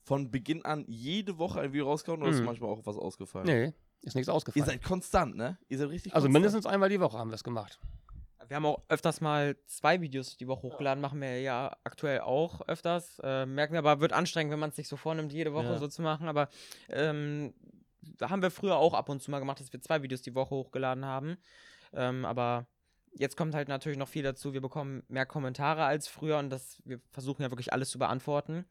von Beginn an jede Woche ein Video rausgehauen oder mm. ist manchmal auch was ausgefallen? Nee. Ist nichts ausgefallen. Ihr seid konstant, ne? Ihr seid richtig Also konstant. Mindestens einmal die Woche haben wir es gemacht. Wir haben auch öfters mal zwei Videos die Woche hochgeladen, machen wir ja aktuell auch öfters. Äh, merken wir aber, wird anstrengend, wenn man es sich so vornimmt, jede Woche ja. so zu machen. Aber ähm, da haben wir früher auch ab und zu mal gemacht, dass wir zwei Videos die Woche hochgeladen haben. Ähm, aber jetzt kommt halt natürlich noch viel dazu. Wir bekommen mehr Kommentare als früher und das, wir versuchen ja wirklich alles zu beantworten.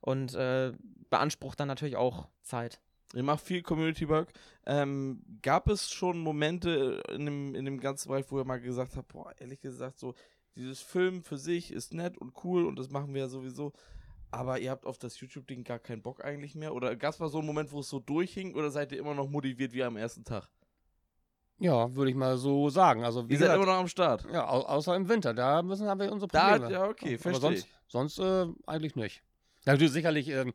Und äh, beansprucht dann natürlich auch Zeit. Ihr macht viel Community-Work. Ähm, gab es schon Momente in dem, in dem ganzen Bereich, wo ihr mal gesagt habt, boah, ehrlich gesagt, so dieses Film für sich ist nett und cool und das machen wir ja sowieso, aber ihr habt auf das YouTube-Ding gar keinen Bock eigentlich mehr? Oder gab es mal so einen Moment, wo es so durchhing oder seid ihr immer noch motiviert wie am ersten Tag? Ja, würde ich mal so sagen. Also, wie ihr seid gesagt, immer noch am Start? Ja, au- außer im Winter, da müssen haben wir unsere Probleme. Da, ja, okay, aber verstehe sonst, sonst äh, eigentlich nicht. Natürlich, sicherlich ähm,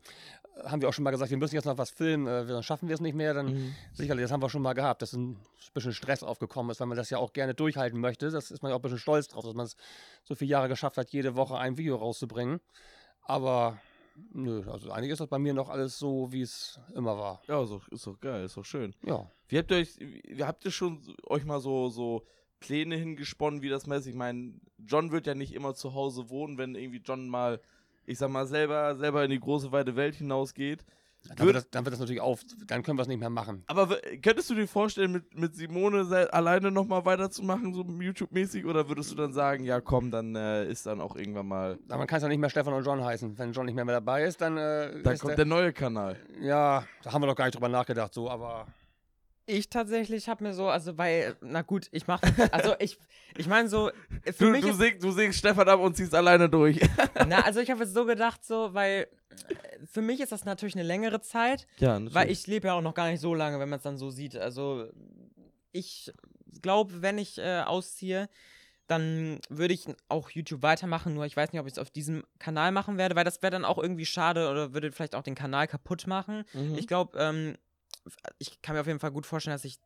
haben wir auch schon mal gesagt, wir müssen jetzt noch was filmen, äh, sonst schaffen wir es nicht mehr. Dann mhm. sicherlich, das haben wir schon mal gehabt, dass ein bisschen Stress aufgekommen ist, weil man das ja auch gerne durchhalten möchte. Das ist man ja auch ein bisschen stolz drauf, dass man es so viele Jahre geschafft hat, jede Woche ein Video rauszubringen. Aber nö, also eigentlich ist das bei mir noch alles so, wie es immer war. Ja, so, ist doch geil, ist doch schön. Ja. Wie habt ihr euch, wie, habt ihr schon euch mal so, so Pläne hingesponnen, wie das mäßig? Ich meine, John wird ja nicht immer zu Hause wohnen, wenn irgendwie John mal ich sag mal, selber, selber in die große, weite Welt hinausgeht. Dann wird das, dann wird das natürlich auf, dann können wir es nicht mehr machen. Aber w- könntest du dir vorstellen, mit, mit Simone se- alleine nochmal weiterzumachen, so YouTube-mäßig? Oder würdest du dann sagen, ja komm, dann äh, ist dann auch irgendwann mal... Aber man kann es ja nicht mehr Stefan und John heißen. Wenn John nicht mehr, mehr dabei ist, dann... Äh, dann ist kommt der, der neue Kanal. Ja, da haben wir doch gar nicht drüber nachgedacht, so, aber... Ich tatsächlich habe mir so, also weil, na gut, ich mache, also ich, ich meine so, für du, mich du, sing, du singst Stefan ab und ziehst alleine durch. Na, also ich habe jetzt so gedacht so, weil für mich ist das natürlich eine längere Zeit, ja, weil ich lebe ja auch noch gar nicht so lange, wenn man es dann so sieht. Also ich glaube, wenn ich äh, ausziehe, dann würde ich auch YouTube weitermachen, nur ich weiß nicht, ob ich es auf diesem Kanal machen werde, weil das wäre dann auch irgendwie schade oder würde vielleicht auch den Kanal kaputt machen. Mhm. Ich glaube, ähm, ich kann mir auf jeden Fall gut vorstellen, dass ich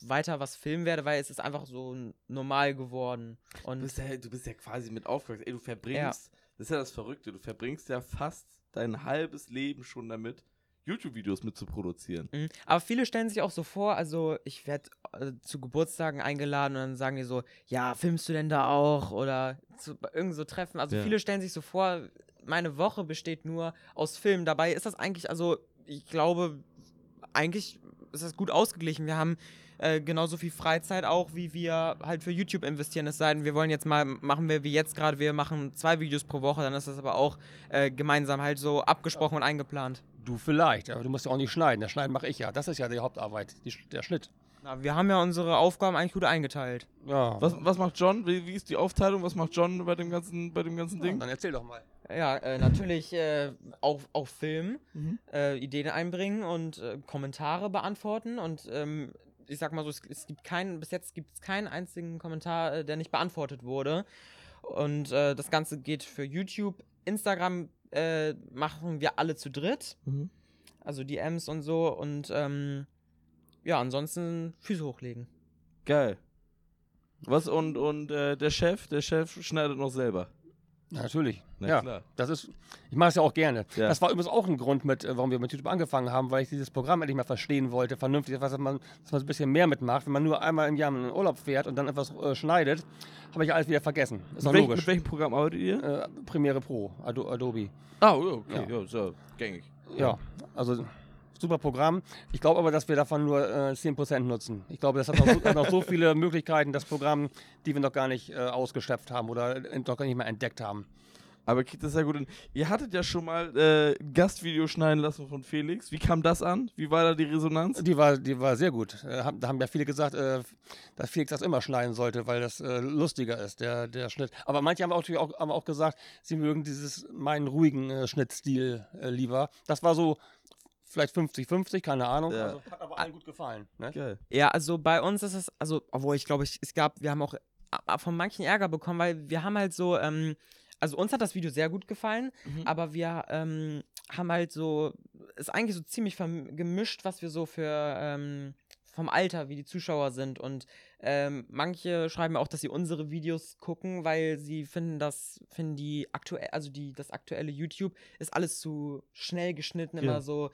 weiter was filmen werde, weil es ist einfach so normal geworden. Und du, bist ja, du bist ja quasi mit aufgewachsen. Ey, du verbringst, ja. das ist ja das Verrückte, du verbringst ja fast dein halbes Leben schon damit, YouTube-Videos mitzuproduzieren. Mhm. Aber viele stellen sich auch so vor, also ich werde äh, zu Geburtstagen eingeladen und dann sagen die so, ja, filmst du denn da auch? Oder zu, irgend so Treffen. Also ja. viele stellen sich so vor, meine Woche besteht nur aus Filmen. Dabei ist das eigentlich, also ich glaube... Eigentlich ist das gut ausgeglichen. Wir haben äh, genauso viel Freizeit auch, wie wir halt für YouTube investieren. Es sei denn, wir wollen jetzt mal, machen wir wie jetzt gerade, wir machen zwei Videos pro Woche, dann ist das aber auch äh, gemeinsam halt so abgesprochen und eingeplant. Du vielleicht, aber du musst ja auch nicht schneiden. Das Schneiden mache ich ja. Das ist ja die Hauptarbeit, die, der Schnitt. Na, wir haben ja unsere Aufgaben eigentlich gut eingeteilt. Ja. Was, was macht John? Wie, wie ist die Aufteilung? Was macht John bei dem ganzen, bei dem ganzen Ding? Ja, dann erzähl doch mal. Ja, äh, natürlich äh, auch, auch Filmen, mhm. äh, Ideen einbringen und äh, Kommentare beantworten. Und ähm, ich sag mal so, es, es gibt keinen, bis jetzt gibt es keinen einzigen Kommentar, äh, der nicht beantwortet wurde. Und äh, das Ganze geht für YouTube. Instagram äh, machen wir alle zu dritt. Mhm. Also D Ms und so und ähm, ja, ansonsten Füße hochlegen. Geil. Was und, und äh, der Chef, der Chef schneidet noch selber. Natürlich. Na, ja, klar. Das ist, ich mache es ja auch gerne. Ja. Das war übrigens auch ein Grund, mit, warum wir mit YouTube angefangen haben, weil ich dieses Programm endlich mal verstehen wollte, vernünftig, dass man, dass man ein bisschen mehr mitmacht. Wenn man nur einmal im Jahr in den Urlaub fährt und dann etwas äh, schneidet, habe ich alles wieder vergessen. Ist mit, welch, logisch. Mit welchem Programm arbeitet ihr? Äh, Premiere Pro, Ado- Adobe. Ah, oh, okay, ja. Ja, ist ja gängig. Ja, also... Super Programm. Ich glaube aber, dass wir davon nur äh, zehn Prozent nutzen. Ich glaube, das hat noch, so, hat noch so viele Möglichkeiten, das Programm, die wir noch gar nicht äh, ausgeschöpft haben oder noch gar nicht mal entdeckt haben. Aber kriegt das ja gut hin. Ihr hattet ja schon mal äh, ein Gastvideo schneiden lassen von Felix. Wie kam das an? Wie war da die Resonanz? Die war, die war sehr gut. Äh, hab, da haben ja viele gesagt, äh, dass Felix das immer schneiden sollte, weil das äh, lustiger ist, der, der Schnitt. Aber manche haben auch, natürlich auch, haben auch gesagt, sie mögen dieses meinen ruhigen äh, Schnittstil äh, lieber. Das war so... vielleicht fünfzig fünfzig, keine Ahnung. Ja. Also, hat aber allen gut gefallen. Ne? Geil. Ja, also bei uns ist es, also, obwohl ich glaube, ich, es gab, wir haben auch von manchen Ärger bekommen, weil wir haben halt so, ähm, also uns hat das Video sehr gut gefallen, mhm. aber wir ähm, haben halt so, ist eigentlich so ziemlich gemischt, was wir so für, ähm, vom Alter, wie die Zuschauer sind, und ähm, manche schreiben auch, dass sie unsere Videos gucken, weil sie finden, dass finden die aktuell, also die das aktuelle YouTube ist alles zu schnell geschnitten, ja. immer so,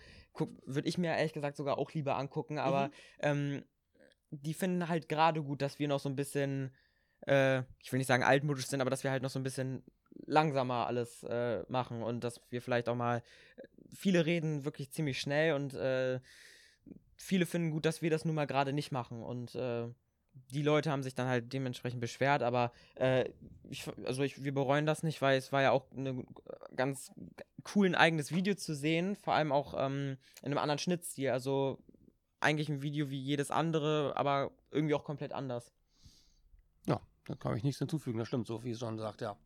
würde ich mir ehrlich gesagt sogar auch lieber angucken, aber mhm. ähm, die finden halt gerade gut, dass wir noch so ein bisschen, äh, ich will nicht sagen altmodisch sind, aber dass wir halt noch so ein bisschen langsamer alles äh, machen und dass wir vielleicht auch mal, viele reden wirklich ziemlich schnell und äh, viele finden gut, dass wir das nun mal gerade nicht machen, und äh, die Leute haben sich dann halt dementsprechend beschwert, aber äh, ich, also ich, wir bereuen das nicht, weil es war ja auch eine ganz cool, ein eigenes Video zu sehen, vor allem auch ähm, in einem anderen Schnittstil, also eigentlich ein Video wie jedes andere, aber irgendwie auch komplett anders. Ja, da kann ich nichts hinzufügen, das stimmt, so wie John sagt, ja.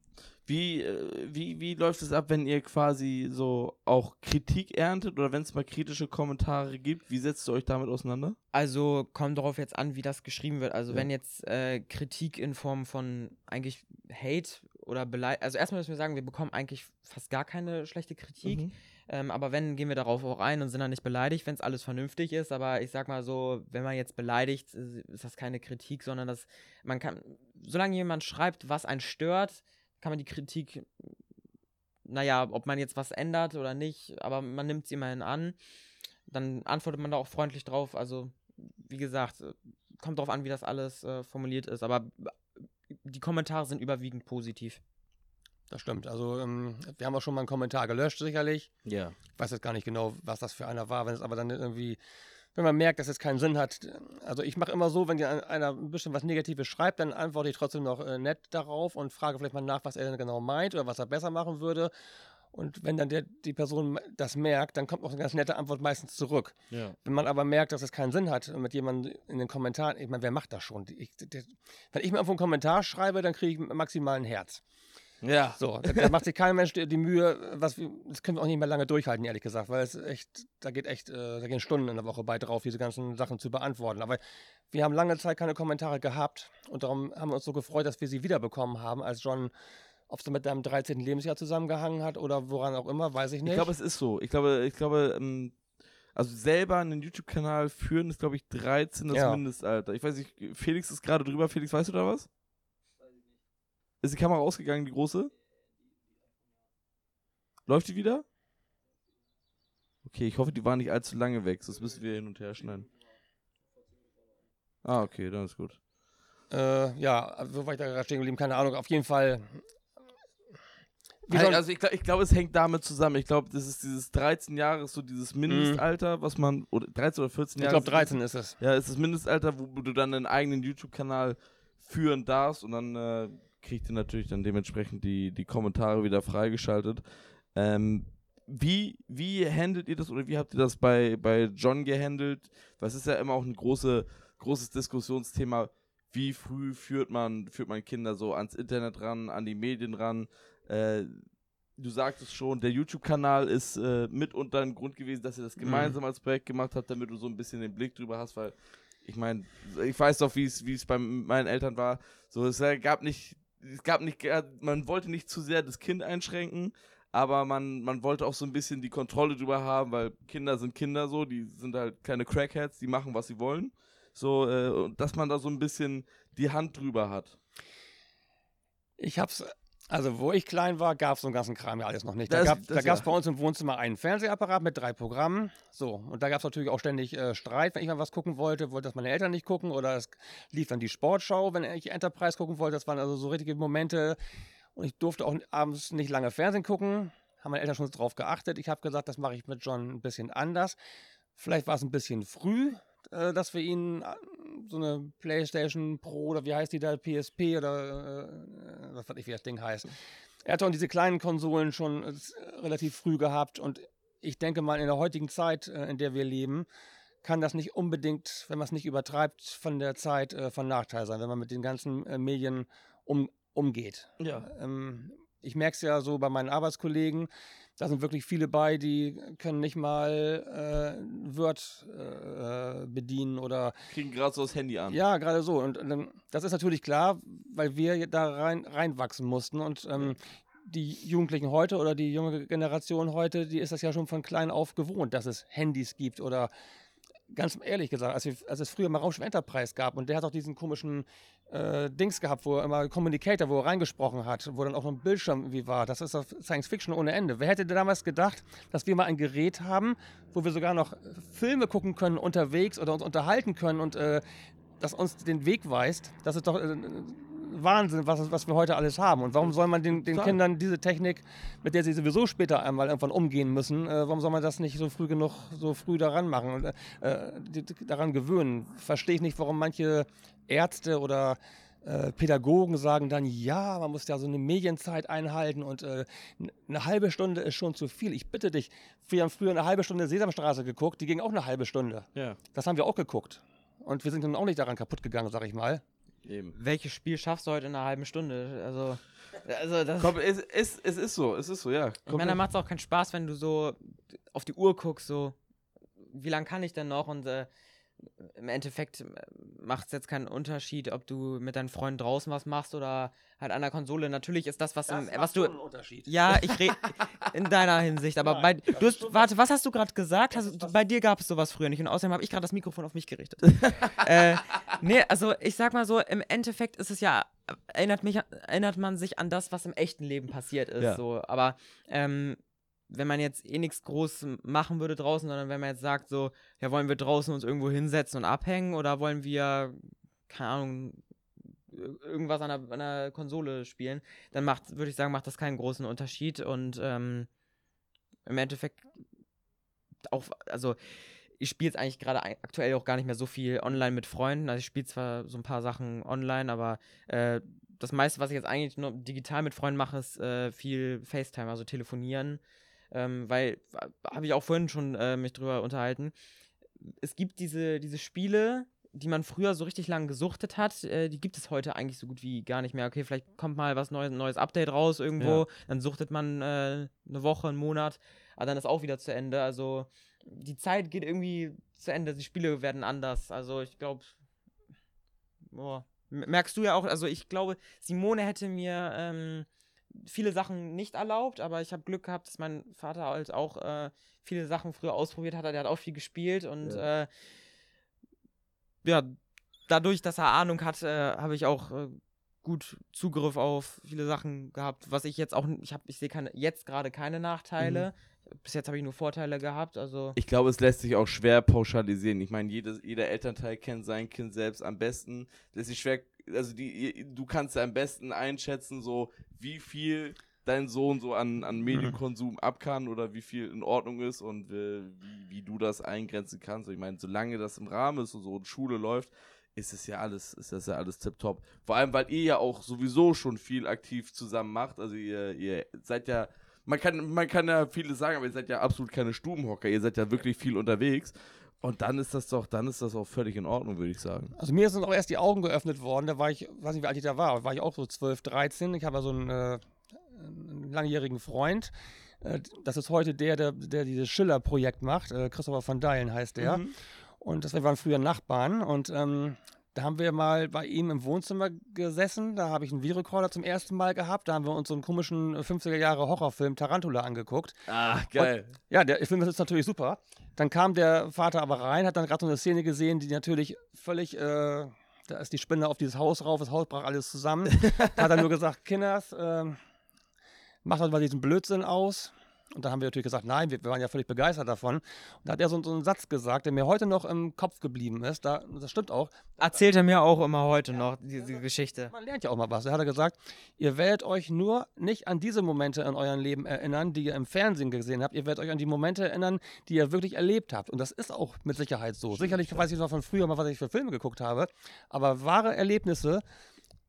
Wie, wie, wie läuft es ab, wenn ihr quasi so auch Kritik erntet oder wenn es mal kritische Kommentare gibt? Wie setzt ihr euch damit auseinander? Also kommt darauf jetzt an, wie das geschrieben wird. Also ja. wenn jetzt äh, Kritik in Form von eigentlich Hate oder Beleidigung, also erstmal müssen wir sagen, wir bekommen eigentlich fast gar keine schlechte Kritik. Mhm. Ähm, aber wenn, gehen wir darauf auch ein und sind dann nicht beleidigt, wenn es alles vernünftig ist. Aber ich sag mal so, wenn man jetzt beleidigt, ist das keine Kritik, sondern das, man kann, solange jemand schreibt, was einen stört, kann man die Kritik, naja, ob man jetzt was ändert oder nicht, aber man nimmt sie immerhin an, dann antwortet man da auch freundlich drauf, also wie gesagt, kommt drauf an, wie das alles äh, formuliert ist, aber die Kommentare sind überwiegend positiv. Das stimmt, also ähm, wir haben auch schon mal einen Kommentar gelöscht sicherlich, ja. Ich weiß jetzt gar nicht genau, was das für einer war, wenn es aber dann irgendwie... Wenn man merkt, dass es keinen Sinn hat, also ich mache immer so, wenn einer ein bisschen was Negatives schreibt, dann antworte ich trotzdem noch äh, nett darauf und frage vielleicht mal nach, was er denn genau meint oder was er besser machen würde. Und wenn dann der, die Person das merkt, dann kommt noch eine ganz nette Antwort meistens zurück. Ja. Wenn man aber merkt, dass es keinen Sinn hat, mit jemandem in den Kommentaren, ich meine, wer macht das schon? Ich, der, wenn ich mir einfach einen Kommentar schreibe, dann kriege ich maximal ein Herz. Ja. So, da, da macht sich kein Mensch die Mühe, was, das können wir auch nicht mehr lange durchhalten, ehrlich gesagt, weil es echt, da geht echt, äh, da gehen Stunden in der Woche bei drauf, diese ganzen Sachen zu beantworten. Aber wir haben lange Zeit keine Kommentare gehabt und darum haben wir uns so gefreut, dass wir sie wiederbekommen haben, als John, ob es mit deinem dreizehnten Lebensjahr zusammengehangen hat oder woran auch immer, weiß ich nicht. Ich glaube, es ist so. Ich glaube, ich glaube, ähm, also selber einen YouTube-Kanal führen ist, glaube ich, dreizehn das ja. Mindestalter. Ich weiß nicht, Felix ist gerade drüber, Felix, weißt du da was? Ist die Kamera ausgegangen, die große? Läuft die wieder? Okay, ich hoffe, die war nicht allzu lange weg, sonst müssen wir hin und her schneiden. Ah, okay, dann ist gut. Äh, ja, so war ich da gerade stehen geblieben, keine Ahnung, auf jeden Fall. Halt, also ich glaube, glaub, es hängt damit zusammen. Ich glaube, das ist dieses dreizehn Jahre, so dieses Mindestalter, was man, oder dreizehn oder vierzehn Jahre. Ich glaube, dreizehn ist es. Ja, ist das Mindestalter, wo du dann deinen eigenen YouTube-Kanal führen darfst und dann... Äh, kriegt ihr natürlich dann dementsprechend die, die Kommentare wieder freigeschaltet. Ähm, wie, wie handelt ihr das oder wie habt ihr das bei, bei John gehandelt? Das ist ja immer auch ein große, großes Diskussionsthema. Wie früh führt man, führt man Kinder so ans Internet ran, an die Medien ran? Äh, du sagtest schon, der YouTube-Kanal ist äh, mitunter ein Grund gewesen, dass ihr das gemeinsam mhm. als Projekt gemacht habt, damit du so ein bisschen den Blick drüber hast, weil ich meine, ich weiß doch, wie es bei meinen Eltern war. So, es gab nicht Es gab nicht, man wollte nicht zu sehr das Kind einschränken, aber man, man wollte auch so ein bisschen die Kontrolle drüber haben, weil Kinder sind Kinder so, die sind halt kleine Crackheads, die machen, was sie wollen. So, äh, dass man da so ein bisschen die Hand drüber hat. Ich hab's, also wo ich klein war, gab's so einen ganzen Kram ja alles noch nicht. Da das, gab es ja. bei uns im Wohnzimmer einen Fernsehapparat mit drei Programmen. So, und da gab's natürlich auch ständig äh, Streit, wenn ich mal was gucken wollte, wollte das meine Eltern nicht gucken oder es lief dann die Sportschau, wenn ich Enterprise gucken wollte. Das waren also so richtige Momente und ich durfte auch abends nicht lange Fernsehen gucken. Haben meine Eltern schon drauf geachtet. Ich habe gesagt, das mache ich mit John ein bisschen anders. Vielleicht war es ein bisschen früh, äh, dass wir ihn so eine PlayStation Pro oder wie heißt die da, P S P oder äh, was weiß ich, wie das Ding heißt. Er hat auch diese kleinen Konsolen schon äh, relativ früh gehabt und ich denke mal, in der heutigen Zeit, äh, in der wir leben, kann das nicht unbedingt, wenn man es nicht übertreibt, von der Zeit äh, von Nachteil sein, wenn man mit den ganzen äh, Medien um, umgeht. Ja. Ähm, ich merke es ja so bei meinen Arbeitskollegen, da sind wirklich viele bei, die können nicht mal äh, Word äh, bedienen oder... Kriegen gerade so das Handy an. Ja, gerade so. Und, und dann, das ist natürlich klar, weil wir da rein, reinwachsen mussten. Und ähm, die Jugendlichen heute oder die junge Generation heute, die ist das ja schon von klein auf gewohnt, dass es Handys gibt oder... Ganz ehrlich gesagt, als, wir, als es früher mal Raumschiff Enterprise gab und der hat auch diesen komischen äh, Dings gehabt, wo er immer Communicator, wo er reingesprochen hat, wo dann auch noch ein Bildschirm irgendwie war. Das ist Science Fiction ohne Ende. Wer hätte damals gedacht, dass wir mal ein Gerät haben, wo wir sogar noch Filme gucken können unterwegs oder uns unterhalten können und äh, das uns den Weg weist? Das ist doch äh, Wahnsinn, was, was wir heute alles haben. Und warum soll man den, den Kindern diese Technik, mit der sie sowieso später einmal irgendwann umgehen müssen, äh, warum soll man das nicht so früh genug, so früh daran machen und äh, daran gewöhnen? Verstehe ich nicht, warum manche Ärzte oder äh, Pädagogen sagen dann, ja, man muss ja so eine Medienzeit einhalten und äh, eine halbe Stunde ist schon zu viel. Ich bitte dich, wir haben früher eine halbe Stunde Sesamstraße geguckt, die ging auch eine halbe Stunde. Ja. Das haben wir auch geguckt. Und wir sind dann auch nicht daran kaputt gegangen, sag ich mal. Eben. Welches Spiel schaffst du heute in einer halben Stunde? Also, also das Komm, es, es, es ist so, es ist so, ja. Ich meine, da macht es auch keinen Spaß, wenn du so auf die Uhr guckst, so, wie lange kann ich denn noch? Und äh, im Endeffekt macht es jetzt keinen Unterschied, ob du mit deinen Freunden draußen was machst oder halt an der Konsole. Natürlich ist das, was, das im, äh, was du... Einen Unterschied. Ja, ich rede in deiner Hinsicht, aber nein, bei, du hast, warte, was hast du gerade gesagt? Hast, du, bei dir gab es sowas früher nicht und außerdem habe ich gerade das Mikrofon auf mich gerichtet. äh, nee, also ich sag mal so, im Endeffekt ist es ja, erinnert, mich, erinnert man sich an das, was im echten Leben passiert ist, ja. So, aber ähm, wenn man jetzt eh nichts groß machen würde draußen, sondern wenn man jetzt sagt so, ja, wollen wir draußen uns irgendwo hinsetzen und abhängen oder wollen wir, keine Ahnung, irgendwas an einer, an einer Konsole spielen, dann macht, würde ich sagen, macht das keinen großen Unterschied und ähm, im Endeffekt auch, also ich spiele jetzt eigentlich gerade aktuell auch gar nicht mehr so viel online mit Freunden, also ich spiele zwar so ein paar Sachen online, aber äh, das meiste, was ich jetzt eigentlich nur digital mit Freunden mache, ist äh, viel FaceTime, also telefonieren, ähm, weil, habe ich auch vorhin schon äh, mich drüber unterhalten, es gibt diese, diese Spiele, die man früher so richtig lang gesuchtet hat, äh, die gibt es heute eigentlich so gut wie gar nicht mehr. Okay, vielleicht kommt mal was Neues, ein neues Update raus irgendwo, ja. Dann suchtet man äh, eine Woche, einen Monat, aber dann ist auch wieder zu Ende. Also die Zeit geht irgendwie zu Ende, die Spiele werden anders. Also ich glaube, merkst du ja auch, also ich glaube, Simone hätte mir ähm, viele Sachen nicht erlaubt, aber ich habe Glück gehabt, dass mein Vater halt auch äh, viele Sachen früher ausprobiert hat, der hat auch viel gespielt und ja. äh, Ja, dadurch, dass er Ahnung hat, äh, habe ich auch äh, gut Zugriff auf viele Sachen gehabt, was ich jetzt auch, ich habe, ich sehe keine, jetzt gerade keine Nachteile, mhm. Bis jetzt habe ich nur Vorteile gehabt, also. Ich glaube, es lässt sich auch schwer pauschalisieren, ich meine, jeder Elternteil kennt sein Kind selbst am besten, das ist schwer, also die, du kannst ja am besten einschätzen, so wie viel dein Sohn so an, an Medienkonsum mhm. ab kann oder wie viel in Ordnung ist und äh, wie, wie du das eingrenzen kannst. Ich meine, solange das im Rahmen ist und so und Schule läuft, ist es ja alles, ist das ja alles tipptopp. Vor allem, weil ihr ja auch sowieso schon viel aktiv zusammen macht. Also ihr, ihr seid ja, man kann, man kann ja vieles sagen, aber ihr seid ja absolut keine Stubenhocker. Ihr seid ja wirklich viel unterwegs. Und dann ist das doch, dann ist das auch völlig in Ordnung, würde ich sagen. Also mir sind auch erst die Augen geöffnet worden. Da war ich, weiß nicht, wie alt ich da war, war ich auch so zwölf, dreizehn. Ich habe ja so ein äh einen langjährigen Freund, das ist heute der, der, der dieses Schiller-Projekt macht, Christopher van Dylen heißt der, mhm. Und das waren früher Nachbarn und ähm, da haben wir mal bei ihm im Wohnzimmer gesessen, da habe ich einen Videorekorder zum ersten Mal gehabt, da haben wir uns so einen komischen fünfziger Jahre Horrorfilm Tarantula angeguckt. Ah, geil. Und, ja, der Film ist natürlich super. Dann kam der Vater aber rein, hat dann gerade so eine Szene gesehen, die natürlich völlig... Äh, da ist die Spinne auf dieses Haus rauf, das Haus brach alles zusammen. Da hat er nur gesagt, Kinders, äh, macht halt mal diesen Blödsinn aus. Und dann haben wir natürlich gesagt, nein, wir, wir waren ja völlig begeistert davon. Und da hat er so, so einen Satz gesagt, der mir heute noch im Kopf geblieben ist. Da, das stimmt auch. Erzählt er mir auch immer heute ja, noch, diese ja, Geschichte. Man lernt ja auch mal was. Da hat er gesagt, ihr werdet euch nur nicht an diese Momente in eurem Leben erinnern, die ihr im Fernsehen gesehen habt. Ihr werdet euch an die Momente erinnern, die ihr wirklich erlebt habt. Und das ist auch mit Sicherheit so. Sicherlich weiß ich noch von früher mal, was ich für Filme geguckt habe. Aber wahre Erlebnisse...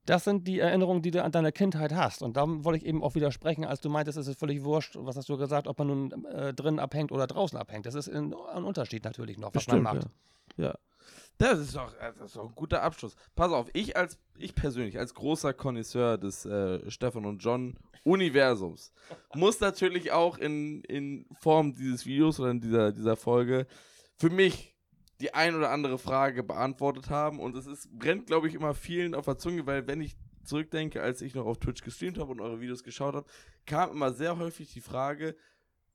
Das sind die Erinnerungen, die du an deiner Kindheit hast. Und da wollte ich eben auch widersprechen, als du meintest, es ist völlig wurscht, was hast du gesagt, ob man nun äh, drinnen abhängt oder draußen abhängt. Das ist ein, ein Unterschied natürlich noch, was bestimmt, man macht. Ja. Ja. Das ist doch, das ist doch ein guter Abschluss. Pass auf, ich als ich persönlich, als großer Connoisseur des äh, Stefan und John Universums, muss natürlich auch in, in Form dieses Videos oder in dieser, dieser Folge für mich die ein oder andere Frage beantwortet haben. Und es ist, brennt, glaube ich, immer vielen auf der Zunge, weil wenn ich zurückdenke, als ich noch auf Twitch gestreamt habe und eure Videos geschaut habe, kam immer sehr häufig die Frage,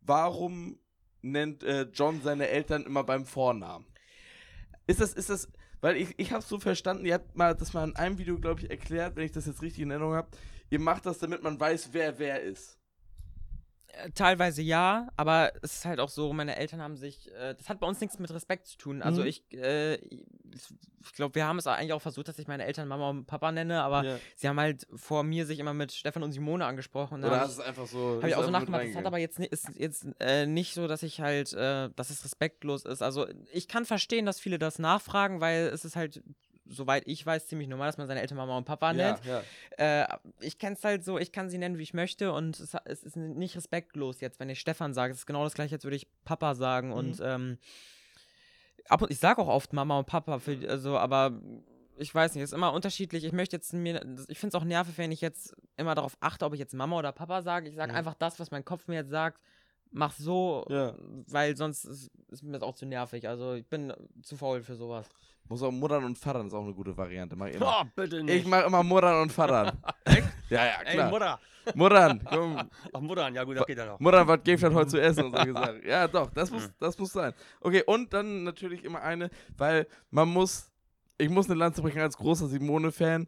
warum nennt äh, John seine Eltern immer beim Vornamen? Ist das, ist das, weil ich, ich habe es so verstanden, ihr habt mal, das mal in einem Video, glaube ich, erklärt, wenn ich das jetzt richtig in Erinnerung habe, ihr macht das, damit man weiß, wer wer ist. Teilweise ja, aber es ist halt auch so, meine Eltern haben sich, äh, das hat bei uns nichts mit Respekt zu tun, also mhm. ich, äh, ich glaube, wir haben es eigentlich auch versucht, dass ich meine Eltern Mama und Papa nenne, aber ja. sie haben halt vor mir sich immer mit Stefan und Simone angesprochen. Oder hast es einfach so... Habe ich auch so nachgemacht, das hat aber jetzt, ist jetzt äh, nicht so, dass ich halt, äh, dass es respektlos ist, also ich kann verstehen, dass viele das nachfragen, weil es ist halt... Soweit ich weiß, ziemlich normal, dass man seine Eltern Mama und Papa nennt. Ja, ja. Äh, ich kenne es halt so, ich kann sie nennen, wie ich möchte und es, es ist nicht respektlos jetzt, wenn ich Stefan sage. Es ist genau das gleiche, als würde ich Papa sagen. Mhm. Und ähm, ab, ich sage auch oft Mama und Papa, für, also, aber ich weiß nicht, es ist immer unterschiedlich. Ich möchte jetzt mir, ich finde es auch nervig, wenn ich jetzt immer darauf achte, ob ich jetzt Mama oder Papa sage. Ich sage mhm. einfach das, was mein Kopf mir jetzt sagt. Mach so, ja. weil sonst ist, ist mir das auch zu nervig. Also ich bin zu faul für sowas. Muss auch Muttern und Vatern ist auch eine gute Variante. Mach immer. Oh, bitte nicht. Ich mach immer Muttern und Vatern. Echt? Ja, ja, klar. Ey, Mutter. Muttern, komm. Ach, Muttern, ja gut, das geht dann auch. Muttern, was gibt das heute zu essen? Und so gesagt. Ja, doch, das muss, das muss sein. Okay, und dann natürlich immer eine, weil man muss, ich muss eine Lanze brechen als großer Simone-Fan.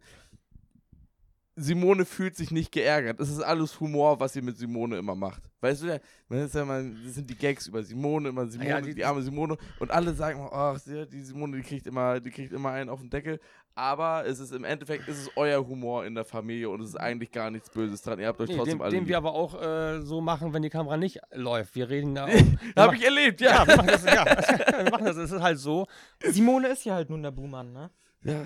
Simone fühlt sich nicht geärgert. Es ist alles Humor, was ihr mit Simone immer macht. Weißt du, das, ist ja mal, das sind die Gags über Simone, immer Simone, ja, die, die arme Simone. Und alle sagen, ach, oh, die Simone, die kriegt, immer, die kriegt immer einen auf den Deckel. Aber es ist im Endeffekt, es ist euer Humor in der Familie und es ist eigentlich gar nichts Böses dran. Ihr habt euch nee, trotzdem den, alle Den lieb. Wir aber auch äh, so machen, wenn die Kamera nicht läuft. Wir reden da auch. Hab ich erlebt, ja. Ja, wir machen das, ja. wir machen das. Es ist halt so. Simone ist ja halt nun der Buhmann, ne? Ja.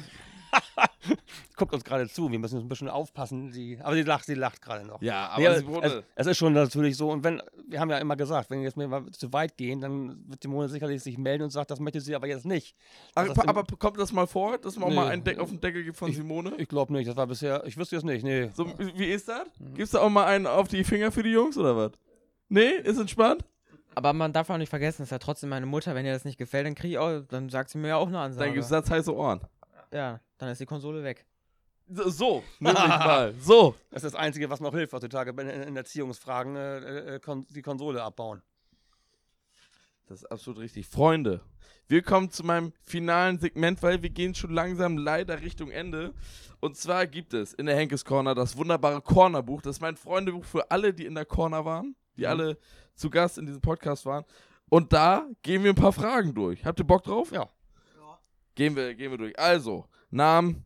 Guckt uns gerade zu, wir müssen uns ein bisschen aufpassen. Sie, aber sie lacht, sie lacht gerade noch. Ja, aber nee, es, es, es ist schon natürlich so. Und wenn, wir haben ja immer gesagt, wenn wir jetzt mal zu weit gehen, dann wird Simone sicherlich sich melden und sagt, das möchte sie aber jetzt nicht. Ach, das aber denn, kommt das mal vor, dass man nee. mal einen Deck auf den Deckel gibt von ich, Simone? Ich glaube nicht, das war bisher, ich wüsste jetzt nicht, nee. So, wie ist das? Gibst du auch mal einen auf die Finger für die Jungs oder was? Nee, ist entspannt? Aber man darf auch nicht vergessen, das ist ja trotzdem meine Mutter, wenn ihr das nicht gefällt, dann kriege ich auch, dann sagt sie mir ja auch eine Ansage. Dann gibt es das heiße Ohren. Ja, dann ist die Konsole weg. So, nämlich mal. So. Das ist das Einzige, was noch hilft heutzutage in, in Erziehungsfragen, äh, äh, kon- die Konsole abbauen. Das ist absolut richtig. Freunde, wir kommen zu meinem finalen Segment, weil wir gehen schon langsam leider Richtung Ende. Und zwar gibt es in der Henkes Corner das wunderbare Cornerbuch. Das ist mein Freundebuch für alle, die in der Corner waren, die mhm. alle zu Gast in diesem Podcast waren. Und da gehen wir ein paar Fragen durch. Habt ihr Bock drauf? Ja. Gehen wir, gehen wir durch. Also, Namen,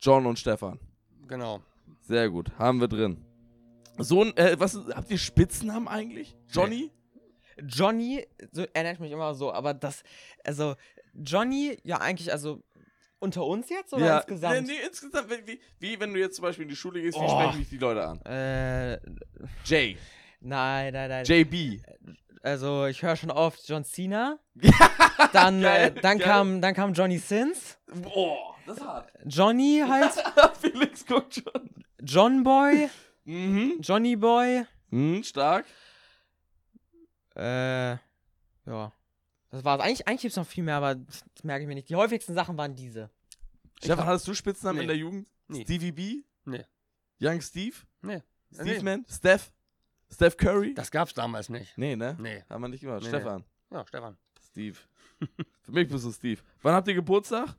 John und Stefan. Genau. Sehr gut, haben wir drin. So ein, äh, was, habt ihr Spitznamen eigentlich? Johnny? Nee. Johnny, so erinnere ich mich immer so, aber das, also, Johnny, ja eigentlich, also, unter uns jetzt oder ja. insgesamt? Nee, nee, insgesamt, wie, wie wenn du jetzt zum Beispiel in die Schule gehst, oh. wie sprechen dich die Leute an? Äh, Jay. Nein, nein, nein. J B. Also, ich höre schon oft John Cena. Dann, geil, äh, dann, kam, dann kam Johnny Sins. Boah, das ist hart. Johnny halt. Felix guckt schon. John Boy. Mhm. Johnny Boy. Mhm, stark. Äh, ja. Das war's. Eigentlich, eigentlich gibt es noch viel mehr, aber das merke ich mir nicht. Die häufigsten Sachen waren diese. Stefan, hattest du Spitznamen nee. in der Jugend? Nee. Stevie B? Nee. Young Steve? Nee. Steve nee. Man? Steph? Steph Curry? Das gab's damals nicht. Nee, ne? Nee. Haben wir nicht gemacht. Nee. Stefan. Ja, Stefan. Steve. Für mich bist du Steve. Wann habt ihr Geburtstag?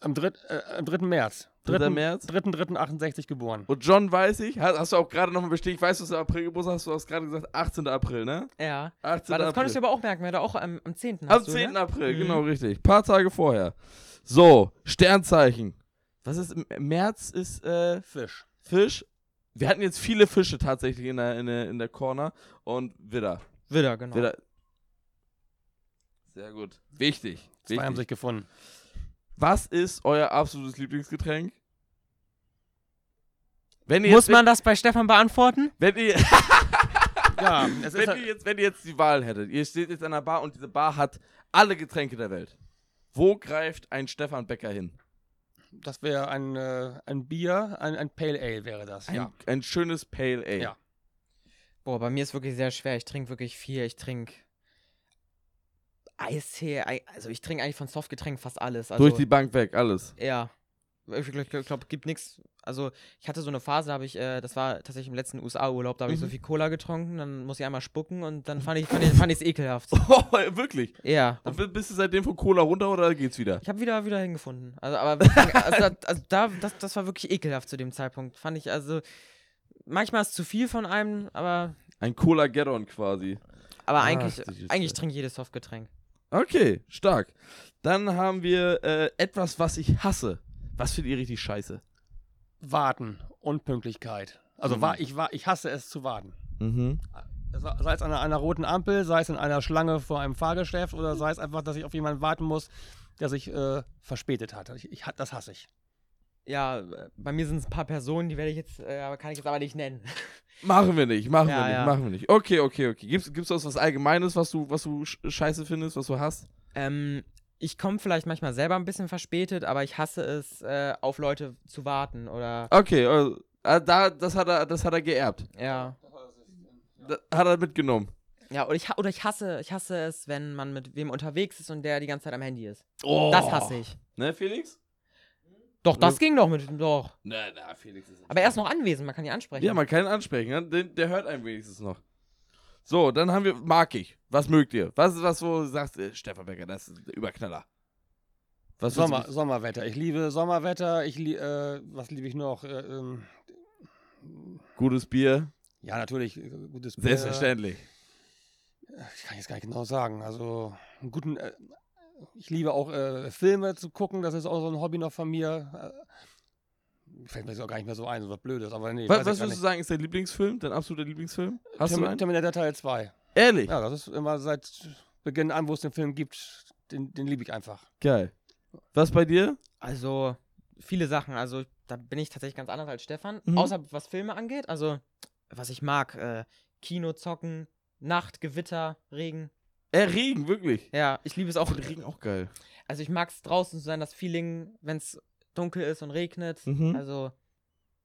Am, dritt, äh, am dritten März. dritten März? dritten dritten achtundsechzig geboren. Und John weiß ich, hast, hast du auch gerade nochmal bestätigt, weißt du, dass der April Geburtstag hast, du hast gerade gesagt, achtzehnten April, ne? Ja. achtzehnten April. Das konntest du aber auch merken, weil du auch am, am zehnten hast. Am du, zehnten ne? April, mhm. genau, richtig. Paar Tage vorher. So, Sternzeichen. Was ist im März? Ist äh, Fisch. Fisch. Wir hatten jetzt viele Fische tatsächlich in der, in der, in der Corner und Widder. Widder, genau. Widder. Sehr gut. Wichtig. Zwei wichtig. Haben sich gefunden. Was ist euer absolutes Lieblingsgetränk? Wenn ihr Muss jetzt, man wenn, das bei Stefan beantworten? Wenn ihr, ja, es wenn, ist ihr halt jetzt, wenn ihr jetzt die Wahl hättet, ihr steht jetzt an der Bar und diese Bar hat alle Getränke der Welt. Wo greift ein Stefan Becker hin? Das wäre ein, äh, ein Bier, ein, ein Pale Ale wäre das, ein, ja. Ein schönes Pale Ale. Ja. Boah, bei mir ist wirklich sehr schwer. Ich trinke wirklich viel. Ich trinke Eistee. Also ich trinke eigentlich von Softgetränken fast alles. Also, durch die Bank weg, alles? Ja. Ich glaube, es gibt nichts. Also ich hatte so eine Phase, habe ich, äh, das war tatsächlich im letzten U S A-Urlaub, da habe ich mhm. so viel Cola getrunken, dann muss ich einmal spucken und dann fand ich es fand ich, fand ich's ekelhaft. Oh, wirklich? Ja. Und bist du seitdem von Cola runter oder geht's wieder? Ich habe wieder wieder hingefunden. Also, aber also, also, da, das, das war wirklich ekelhaft zu dem Zeitpunkt. Fand ich, also manchmal ist es zu viel von einem, aber... Ein Cola-Get-On quasi. Aber eigentlich, Ach, eigentlich trinke ich jedes Softgetränk. Okay, stark. Dann haben wir äh, etwas, was ich hasse. Was findet ihr richtig scheiße? Warten. Unpünktlichkeit. Also mhm. war, ich, war, ich hasse es zu warten. Mhm. Sei es an einer, einer roten Ampel, sei es in einer Schlange vor einem Fahrgeschäft oder sei es einfach, dass ich auf jemanden warten muss, der sich äh, verspätet hat. Ich, ich, das hasse ich. Ja, bei mir sind es ein paar Personen, die werde ich jetzt, äh, kann ich jetzt aber nicht nennen. Machen wir nicht, machen ja, wir nicht, ja. machen wir nicht. Okay, okay, okay. Gibt's, gibt's was Allgemeines, was du, was du scheiße findest, was du hast? Ähm, ich komme vielleicht manchmal selber ein bisschen verspätet, aber ich hasse es, äh, auf Leute zu warten oder... Okay, also, da, das hat er, das hat er geerbt. Ja. Das hat er mitgenommen. Ja, oder ich, oder ich hasse, ich hasse es, wenn man mit wem unterwegs ist und der die ganze Zeit am Handy ist. Oh. Das hasse ich. Ne, Felix? Doch, das ging doch mit, doch. Na, na, Felix ist... Aber er ist noch anwesend, man kann ihn ansprechen. Ja, man kann ihn ansprechen, ne? der, der hört einen wenigstens noch. So, dann haben wir, mag ich, was mögt ihr? Was ist was, wo du sagst, äh, Stefan Becker, das ist ein Überknaller. Was Sommer, Sommerwetter, ich liebe Sommerwetter, ich liebe, äh, was liebe ich noch? Äh, ähm, gutes Bier. Ja, natürlich, gutes Bier. Selbstverständlich. Ich kann jetzt gar nicht genau sagen, also einen guten... Äh, Ich liebe auch äh, Filme zu gucken, das ist auch so ein Hobby noch von mir. Äh, fällt mir jetzt auch gar nicht mehr so ein, so was Blödes, aber nee. Was, was würdest nicht. du sagen, ist dein Lieblingsfilm, dein absoluter Lieblingsfilm? Hast Termin- du einen? Terminator Teil zwei. Ehrlich? Ja, das ist immer seit Beginn an, wo es den Film gibt, den, den liebe ich einfach. Geil. Was bei dir? Also, viele Sachen, also da bin ich tatsächlich ganz anders als Stefan, mhm. außer was Filme angeht, also was ich mag, äh, Kino, Zocken, Nacht, Gewitter, Regen. Äh, Regen, wirklich. Ja, ich liebe es auch. Und Regen auch geil. Also ich mag es draußen zu sein, das Feeling, wenn es dunkel ist und regnet. Mhm. Also.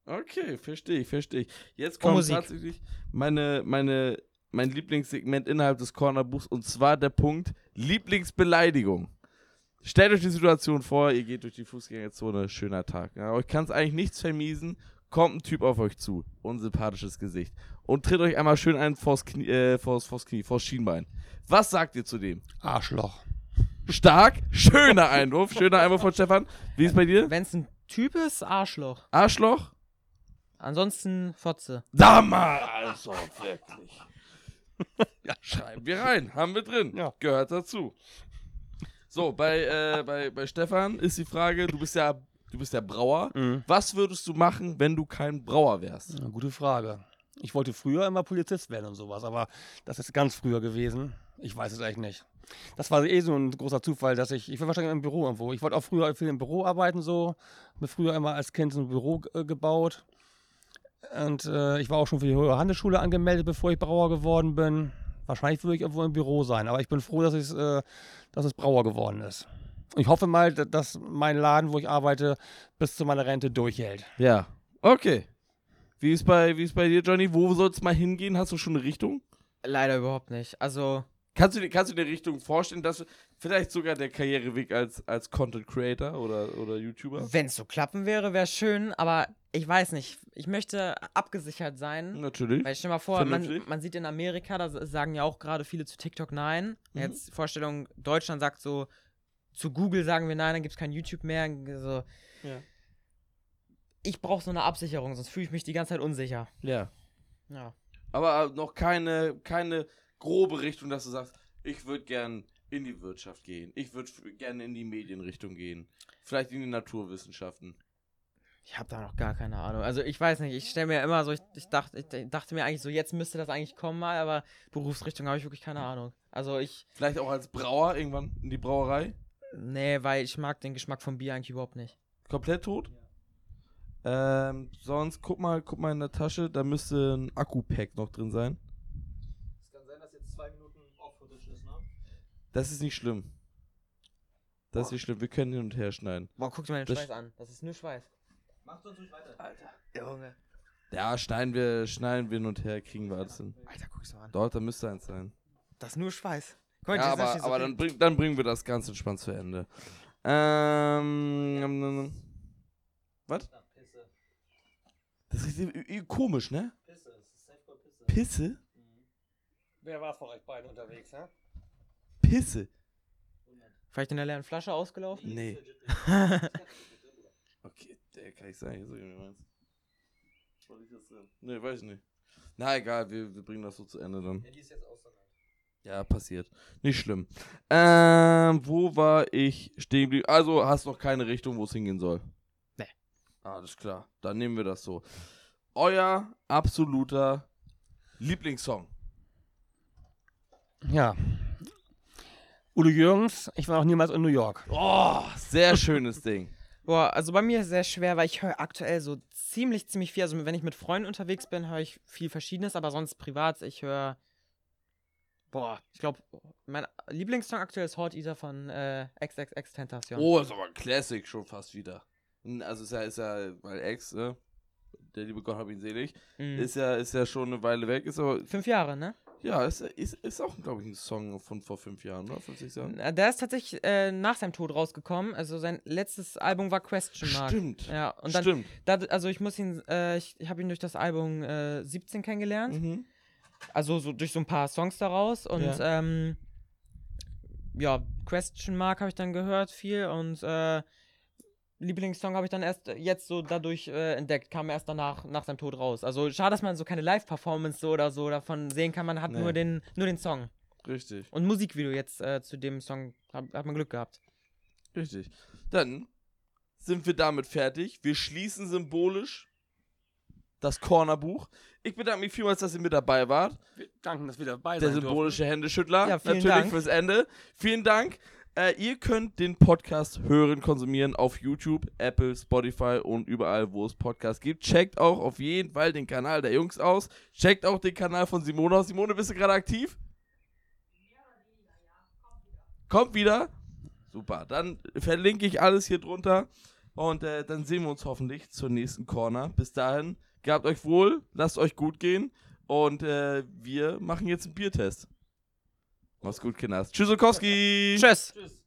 Okay, verstehe ich, verstehe ich. Jetzt kommt Musik. tatsächlich meine, meine, mein Lieblingssegment innerhalb des Cornerbuchs und zwar der Punkt Lieblingsbeleidigung. Stellt euch die Situation vor, ihr geht durch die Fußgängerzone, schöner Tag. Ja, euch kann es eigentlich nichts vermiesen, kommt ein Typ auf euch zu, unsympathisches Gesicht und tritt euch einmal schön ein vors Knie, äh, vors, vors Knie, vors Schienbein. Was sagt ihr zu dem? Arschloch. Stark, schöner Einwurf, schöner Einwurf von Stefan. Wie ist bei dir? Wenn es ein Typ ist, Arschloch. Arschloch? Ansonsten Fotze. Damals, also wirklich. Ja, schreiben wir rein, haben wir drin, ja. Gehört dazu. So, bei, äh, bei, bei Stefan ist die Frage, du bist ja, du bist ja Brauer. Mhm. Was würdest du machen, wenn du kein Brauer wärst? Eine gute Frage. Ich wollte früher immer Polizist werden und sowas, aber das ist ganz früher gewesen. Ich weiß es eigentlich nicht. Das war eh so ein großer Zufall, dass ich, ich war wahrscheinlich im Büro irgendwo. Ich wollte auch früher viel im Büro arbeiten, so. Mir früher immer als Kind so ein Büro äh, gebaut. Und äh, ich war auch schon für die höhere Handelsschule angemeldet, bevor ich Brauer geworden bin. Wahrscheinlich würde ich irgendwo im Büro sein, aber ich bin froh, dass, äh, dass es Brauer geworden ist. Ich hoffe mal, dass mein Laden, wo ich arbeite, bis zu meiner Rente durchhält. Ja, okay. Wie ist bei, wie ist bei dir, Johnny? Wo soll es mal hingehen? Hast du schon eine Richtung? Leider überhaupt nicht. Also kannst du, kannst du dir eine Richtung vorstellen, dass du, vielleicht sogar der Karriereweg als, als Content Creator oder, oder YouTuber? Wenn es so klappen wäre, wäre schön, aber ich weiß nicht. Ich möchte abgesichert sein. Natürlich. Weil ich stell mal vor, man, man sieht in Amerika, da sagen ja auch gerade viele zu TikTok nein. Mhm. Jetzt Vorstellung, Deutschland sagt so, zu Google sagen wir nein, dann gibt es kein YouTube mehr. So. Ja. Ich brauche so eine Absicherung, sonst fühle ich mich die ganze Zeit unsicher. Ja. Ja. Aber noch keine, keine grobe Richtung, dass du sagst, ich würde gern in die Wirtschaft gehen, ich würde gerne in die Medienrichtung gehen, vielleicht in die Naturwissenschaften. Ich habe da noch gar keine Ahnung. Also ich weiß nicht, ich stelle mir immer so, ich, ich, dachte, ich dachte mir eigentlich so, jetzt müsste das eigentlich kommen mal, aber Berufsrichtung habe ich wirklich keine Ahnung. Also ich... Vielleicht auch als Brauer irgendwann in die Brauerei? Nee, weil ich mag den Geschmack vom Bier eigentlich überhaupt nicht. Komplett tot? Ja. Ähm, sonst, guck mal, guck mal in der Tasche, da müsste ein Akku-Pack noch drin sein. Es kann sein, dass jetzt zwei Minuten off-footage ist, ne? Das ist nicht schlimm. Das Boah. Ist schlimm, wir können hin und her schneiden. Boah, guck dir mal den Schweiß an. Das ist nur Schweiß. Mach sonst nicht weiter. Alter, Junge. Ja, schneiden wir, schneiden wir hin und her, kriegen wir alles hin. Alter, guck's mal an. Dort, da müsste eins sein. Das ist nur Schweiß. Guck, ja, aber, aber dann, bring, dann bringen wir das ganz entspannt zu Ende. Ähm. Was? Das ist komisch, ne? Pisse. Pisse? Pisse? Mhm. Wer war von euch beiden unterwegs, ne? Pisse. Vielleicht in der leeren Flasche ausgelaufen? Nee. Okay, der kann ich sagen, ich sag mir meins. Was ist das denn? Nee, weiß ich nicht. Na egal, wir, wir bringen das so zu Ende dann. Ja, die ist jetzt ausgegangen. Ja, passiert. Nicht schlimm. Ähm, wo war ich stehen geblieben? Also, hast noch keine Richtung, wo es hingehen soll? Nee. Alles klar, dann nehmen wir das so. Euer absoluter Lieblingssong. Ja. Udo Jürgens, ich war noch niemals in New York. Oh, sehr schönes Ding. Boah, also bei mir ist es sehr schwer, weil ich höre aktuell so ziemlich, ziemlich viel. Also wenn ich mit Freunden unterwegs bin, höre ich viel Verschiedenes, aber sonst privat, ich höre, boah, ich glaube, mein Lieblingssong aktuell ist Hot Eater von äh, X X X Tentation. Oh, ist aber ein Classic schon fast wieder. Also ist ja, ist ja, weil X, ne? Der liebe Gott hab ihn selig, mm. ist ja, ist ja schon eine Weile weg. Ist aber fünf Jahre, ne? Ja, ist, ist, ist auch, glaube ich, ein Song von vor fünf Jahren, oder? fünfzig Jahren. Der ist tatsächlich äh, nach seinem Tod rausgekommen. Also sein letztes Album war Question Mark. Stimmt. Ja, und dann, Stimmt. Da, also ich muss ihn, äh, ich, ich habe ihn durch das Album äh, siebzehn kennengelernt. Mhm. Also so durch so ein paar Songs daraus. Und ja, ähm, ja Question Mark habe ich dann gehört viel. Und äh, Lieblingssong habe ich dann erst jetzt so dadurch äh, entdeckt, kam erst danach, nach seinem Tod raus. Also schade, dass man so keine Live-Performance so oder so davon sehen kann, man hat nee. nur den nur den Song. Richtig. Und Musikvideo jetzt äh, zu dem Song, hab, hat man Glück gehabt. Richtig. Dann sind wir damit fertig. Wir schließen symbolisch das Cornerbuch. Ich bedanke mich vielmals, dass ihr mit dabei wart. Wir danken, dass wir dabei sind. Der symbolische durften. Händeschüttler. Ja, vielen Natürlich Dank. Fürs Ende. Vielen Dank. Äh, ihr könnt den Podcast hören, konsumieren auf YouTube, Apple, Spotify und überall, wo es Podcasts gibt. Checkt auch auf jeden Fall den Kanal der Jungs aus. Checkt auch den Kanal von Simone aus. Simone, bist du gerade aktiv? Ja, ja, kommt wieder. Kommt wieder? Super, dann verlinke ich alles hier drunter und äh, dann sehen wir uns hoffentlich zur nächsten Corner. Bis dahin, gehabt euch wohl, lasst euch gut gehen und äh, wir machen jetzt einen Biertest. Mach's gut, Kinder. Tschüss, Okowski. Tschüss. Tschüss.